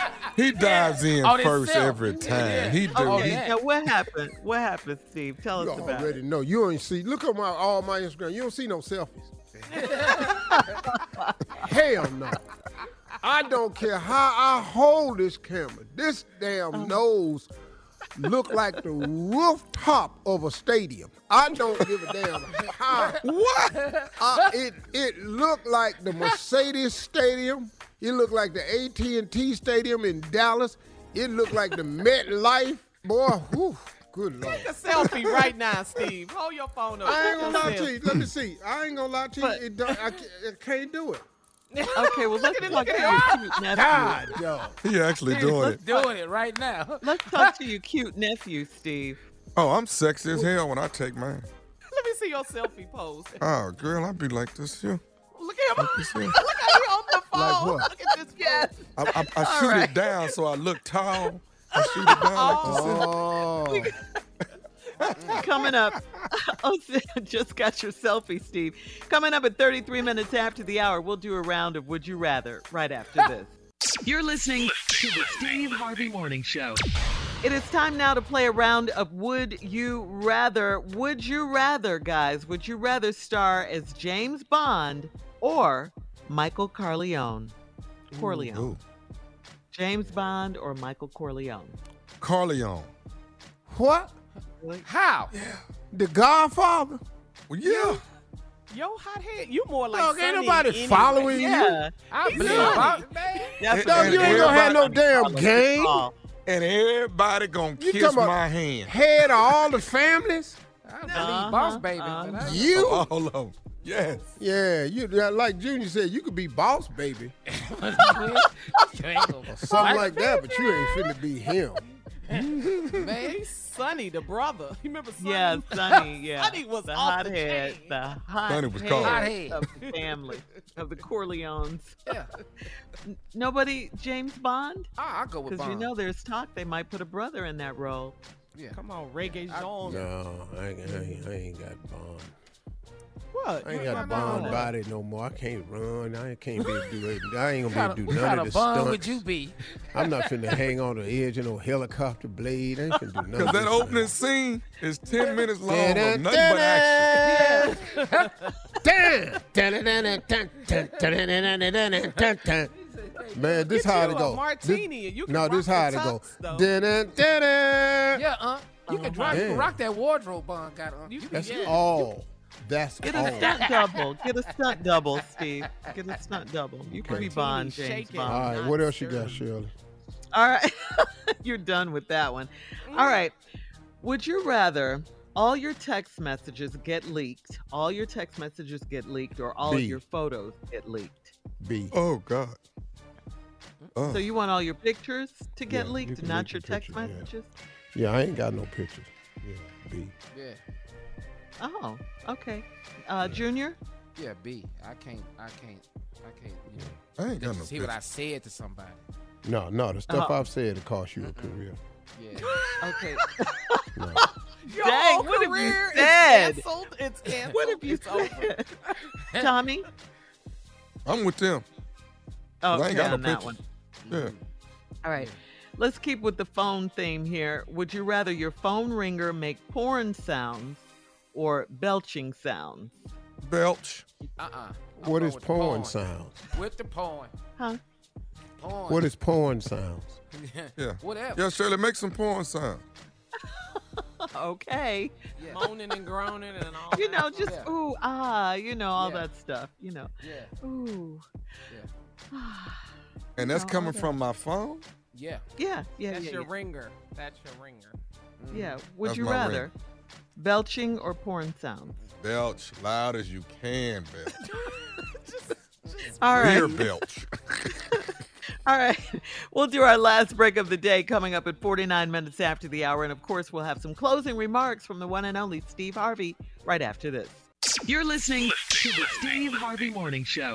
he dives in oh, first self. every time. Yeah. He do, okay, he, now what happened? What happened, Steve? Tell you us about it. You already know. You ain't see... Look at my all my Instagram. You don't see no selfies. Hell no. I don't care how I hold this camera. This damn oh. nose look like the rooftop of a stadium. I don't give a damn how. What? I, it it looked like the Mercedes Stadium. It looked like the A T and T Stadium in Dallas. It looked like the MetLife. Boy, whew. Good Lord. Take a selfie right now, Steve. Hold your phone up. I ain't gonna lie to you. Let me see. I ain't gonna lie to you. But, it don't, I, can't, I can't do it. Okay, well, let's talk to your cute nephew. God, yo. He actually Steve, doing it. doing it right now. Let's talk to your cute nephew, Steve. Oh, I'm sexy as hell when I take mine. Let me see your selfie pose. Oh, girl, I'd be like this, yeah. Look at him. Look at him on the phone. Like what? Look at this yes. I, I, I shoot right. it down so I look tall. Oh. Like coming up. Oh, just got your selfie, Steve. Coming up at thirty-three minutes after the hour, we'll do a round of Would You Rather right after this. You're listening to the Steve Harvey Morning Show. It is time now to play a round of Would You Rather. Would you rather, guys, would you rather star as James Bond or Michael Corleone? Corleone. Ooh, ooh. James Bond or Michael Corleone? Corleone. What? How? Yeah. The Godfather? Well, yeah. Yo, hothead, you more like Dog, ain't nobody anyway. following yeah. you. I believe it, man. That's Dog, and, you and ain't gonna have no damn game. And everybody gonna you kiss my hand. Head of all the families? I believe uh-huh, boss baby. Uh-huh. You? Oh, all of them. Yes. Yeah, you like Junior said, you could be boss baby. Something like that, but you ain't finna be him. Man, Sonny, the brother. You remember Sonny? Yeah, Sonny, yeah. Sonny was the off hothead. The, the hot Sonny was cold. Head of the family, of the Corleones. Yeah. Nobody, James Bond? Ah, I'll go with Bond. Because you know there's talk they might put a brother in that role. Yeah. Come on, Reggae Jean. No, I, I, I ain't got Bond. What? I ain't got a bond body no more. I can't run. I can't be do it. I ain't gonna be do none of this stuff. What kind of bond would you be? I'm not finna hang on the edge of no helicopter blade. I ain't finna do nothing. Because that opening scene is ten minutes long of nothing but action. Man, this how it go. Martini. No, this how it go. Yeah, uh, you can rock that wardrobe bond got on. That's all. That's Get old. a stunt double. Get a stunt double, Steve. Get a stunt double. You can be Bond, James Bond. All right, what else you got, Shirley? All right. You're done with that one. All right. Would you rather all your text messages get leaked, all your text messages get leaked, or all B. of your photos get leaked? B. Oh, God. Oh. So you want all your pictures to get yeah, leaked, you not leak your text picture, messages? Yeah. yeah, I ain't got no pictures. Yeah, B. Yeah. Oh, okay. Uh, Junior? Yeah, B. I can't, I can't, I can't, you know. I ain't got no see picture. What I said to somebody. No, no, the stuff uh-huh. I've said it cost you a career. Yeah. Okay. No. Your Dang, whole what career have you said? Is canceled. It's canceled. What have you it's said? Over. Tommy? I'm with them. Oh, okay, I ain't got on no that one. Yeah. All right. Let's keep with the phone theme here. Would you rather your phone ringer make porn sounds or belching sounds? Belch. Uh-uh. I'm what is porn, porn sounds? With the porn. Huh? Porn. What is porn sounds? Yeah. Whatever. Yeah, Shirley, make some porn sounds. Okay. Yeah. Moaning and groaning and all You know, that. just yeah. ooh, ah, you know, all yeah. that stuff, you know. Yeah. Ooh. Yeah. And that's coming that. from my phone? Yeah. Yeah. yeah That's yeah, your yeah. ringer. That's your ringer. Mm. Yeah. Would that's you rather ring. belching or porn sounds? Belch loud as you can, belch. just, just all right. Beer belch. All right. We'll do our last break of the day coming up at forty-nine minutes after the hour. And, of course, we'll have some closing remarks from the one and only Steve Harvey right after this. You're listening to the Steve Harvey Morning Show.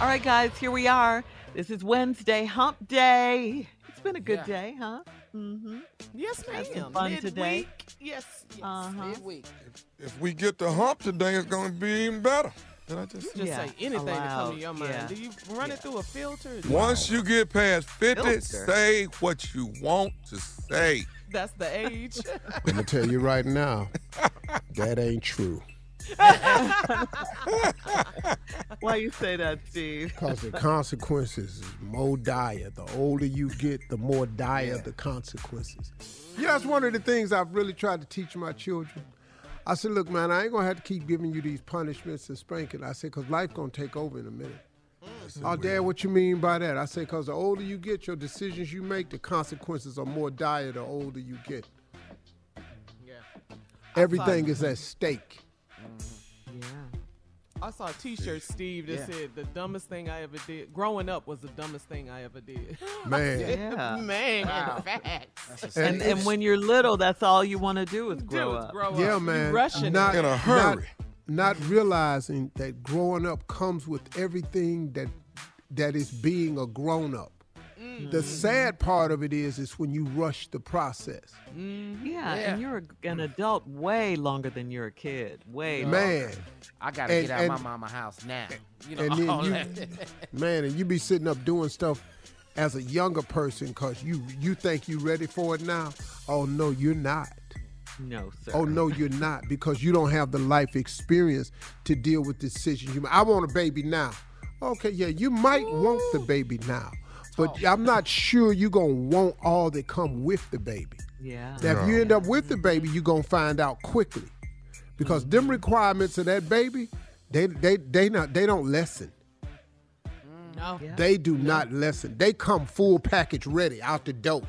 All right, guys, here we are. This is Wednesday, hump day. It's been a good yeah. day, huh? Mm-hmm. Yes, ma'am. Had some fun Midweek. today. Yes, yes. Uh-huh. Midweek. If, if we get the hump today, it's going to be even better. Did I just, you just yeah. say anything Allowed. that comes to your mind? Yeah. Do you run yeah. it through a filter? Once you get past fifty, filter. say what you want to say. That's the age. I'm going to tell you right now, that ain't true. Why you say that, Steve? Because the consequences is more dire. The older you get, the more dire yeah. the consequences. You know, that's one of the things I've really tried to teach my children. I said, look, man, I ain't going to have to keep giving you these punishments and spanking. I said, because life's going to take over in a minute. Mm. Oh, Dad, what you mean by that? I said, because the older you get, your decisions you make, the consequences are more dire the older you get. Yeah. Everything is at stake. Yeah. I saw a T-shirt, Steve, that yeah. said the dumbest thing I ever did. Growing up was the dumbest thing I ever did. Man, yeah. man, wow. facts. And, and when you're little, that's all you want to do is grow, do up. Is grow yeah, up. Yeah, man. Rushing not in a hurry. Not, not realizing that growing up comes with everything that that is being a grown up. Mm-hmm. The sad part of it is, is when you rush the process. Mm-hmm. Yeah, yeah, and you're an adult way longer than you're a kid. Way man, longer. I gotta and, get out of my mama's house now. You know, and all then you, that. Man, and you be sitting up doing stuff as a younger person, cause you you think you ready for it now. Oh no, you're not. No, sir. Oh no, you're not, because you don't have the life experience to deal with decisions. You, I want a baby now. Okay, yeah, you might Ooh. want the baby now. But oh. I'm not sure you're going to want all that come with the baby. Yeah. Now, if you end up with the baby, you're going to find out quickly. Because them requirements of that baby, they they they not they don't lessen. No. Yeah. They do no. not lessen. They come full package ready out the door.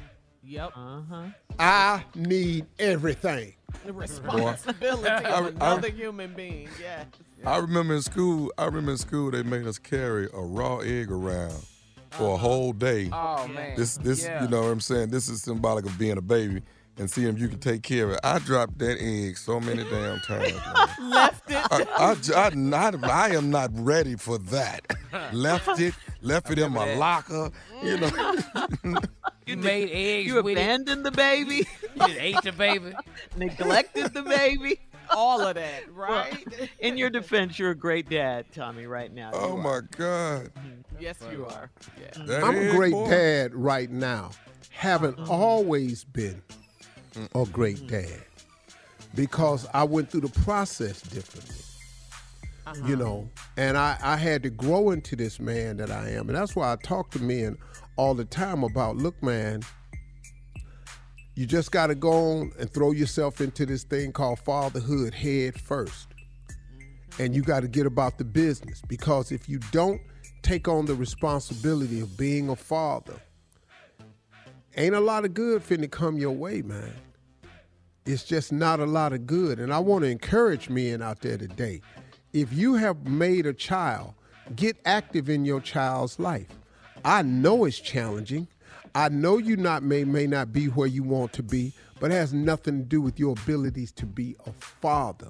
Yep. Uh-huh. I need everything. The responsibility of another I, human being, yes. I remember in school, I remember in school they made us carry a raw egg around for a whole day. Oh, man. This, this, yeah. you know what I'm saying? This is symbolic of being a baby and seeing if you can take care of it. I dropped that egg so many damn times. Left it. I, I, I, not, I am not ready for that. Left it. Left it in my that. locker. You know. You made eggs You with abandoned it. the baby. You ate the baby. Neglected the baby. All of that, right? Well, in your defense, you're a great dad, Tommy, right now. Oh, my God. Yes, you are. Yeah. I'm a great dad right now. haven't always been a great dad because I went through the process differently, uh-huh. you know, and I, I had to grow into this man that I am. And that's why I talk to men all the time about, look, man, you just got to go on and throw yourself into this thing called fatherhood head first. And you got to get about the business, because if you don't take on the responsibility of being a father, ain't a lot of good finna come your way, man. It's just not a lot of good. And I want to encourage men out there today. If you have made a child, get active in your child's life. I know it's challenging. I know you not may, may not be where you want to be, but it has nothing to do with your abilities to be a father.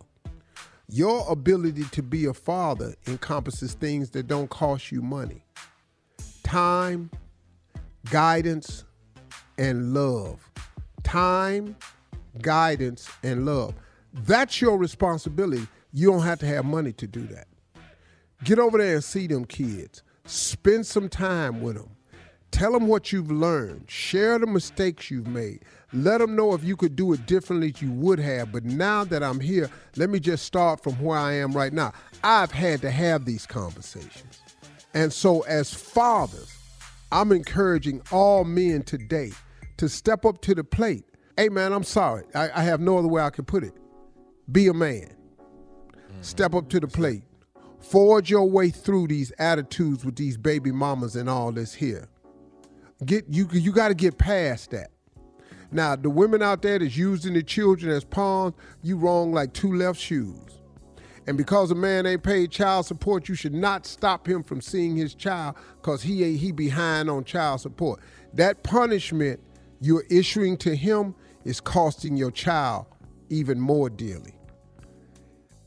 Your ability to be a father encompasses things that don't cost you money: time, guidance, and love. Time, guidance, and love. That's your responsibility. You don't have to have money to do that. Get over there and see them kids. Spend some time with them. Tell them what you've learned. Share the mistakes you've made. Let them know if you could do it differently, you would have. But now that I'm here, let me just start from where I am right now. I've had to have these conversations. And so as fathers, I'm encouraging all men today to step up to the plate. Hey, man, I'm sorry. I, I have no other way I can put it. Be a man. Mm-hmm. Step up to the plate. Forge your way through these attitudes with these baby mamas and all this here. Get you you got to get past that. Now, the women out there that's using the children as pawns, you wrong like two left shoes. And because a man ain't paid child support, you should not stop him from seeing his child because he ain't he behind on child support. That punishment you're issuing to him is costing your child even more dearly.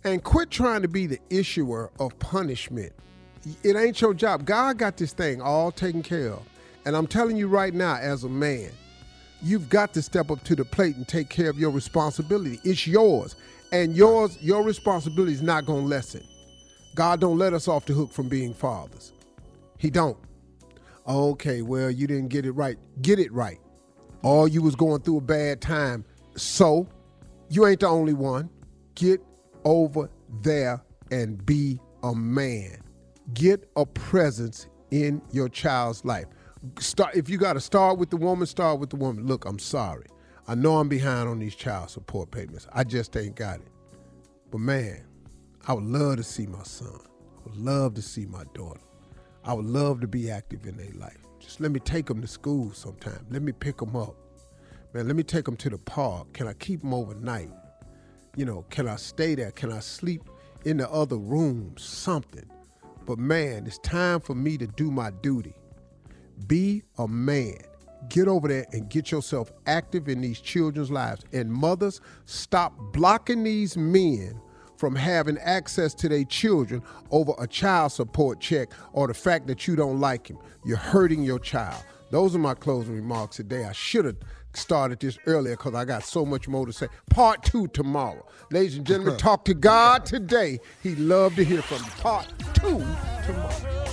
And quit trying to be the issuer of punishment. It ain't your job. God got this thing all taken care of. And I'm telling you right now, as a man, you've got to step up to the plate and take care of your responsibility. It's yours. And yours, your responsibility is not going to lessen. God don't let us off the hook from being fathers. He don't. Okay, well, you didn't get it right. Get it right. Or you was going through a bad time. So you ain't the only one. Get over there and be a man. Get a presence in your child's life. Start, if you got to start with the woman, start with the woman. Look, I'm sorry. I know I'm behind on these child support payments. I just ain't got it. But, man, I would love to see my son. I would love to see my daughter. I would love to be active in their life. Just let me take them to school sometime. Let me pick them up. Man, let me take them to the park. Can I keep them overnight? You know, can I stay there? Can I sleep in the other room? Something. But, man, it's time for me to do my duty. Be a man. Get over there and get yourself active in these children's lives. And mothers, stop blocking these men from having access to their children over a child support check or the fact that you don't like him. You're hurting your child. Those are my closing remarks today. I should have started this earlier because I got so much more to say. Part two tomorrow. Ladies and gentlemen, talk to God today. He'd love to hear from you. Part two tomorrow.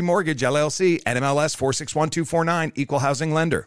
Mortgage, L L C, N M L S four six one two four nine, Equal Housing Lender.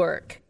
Work.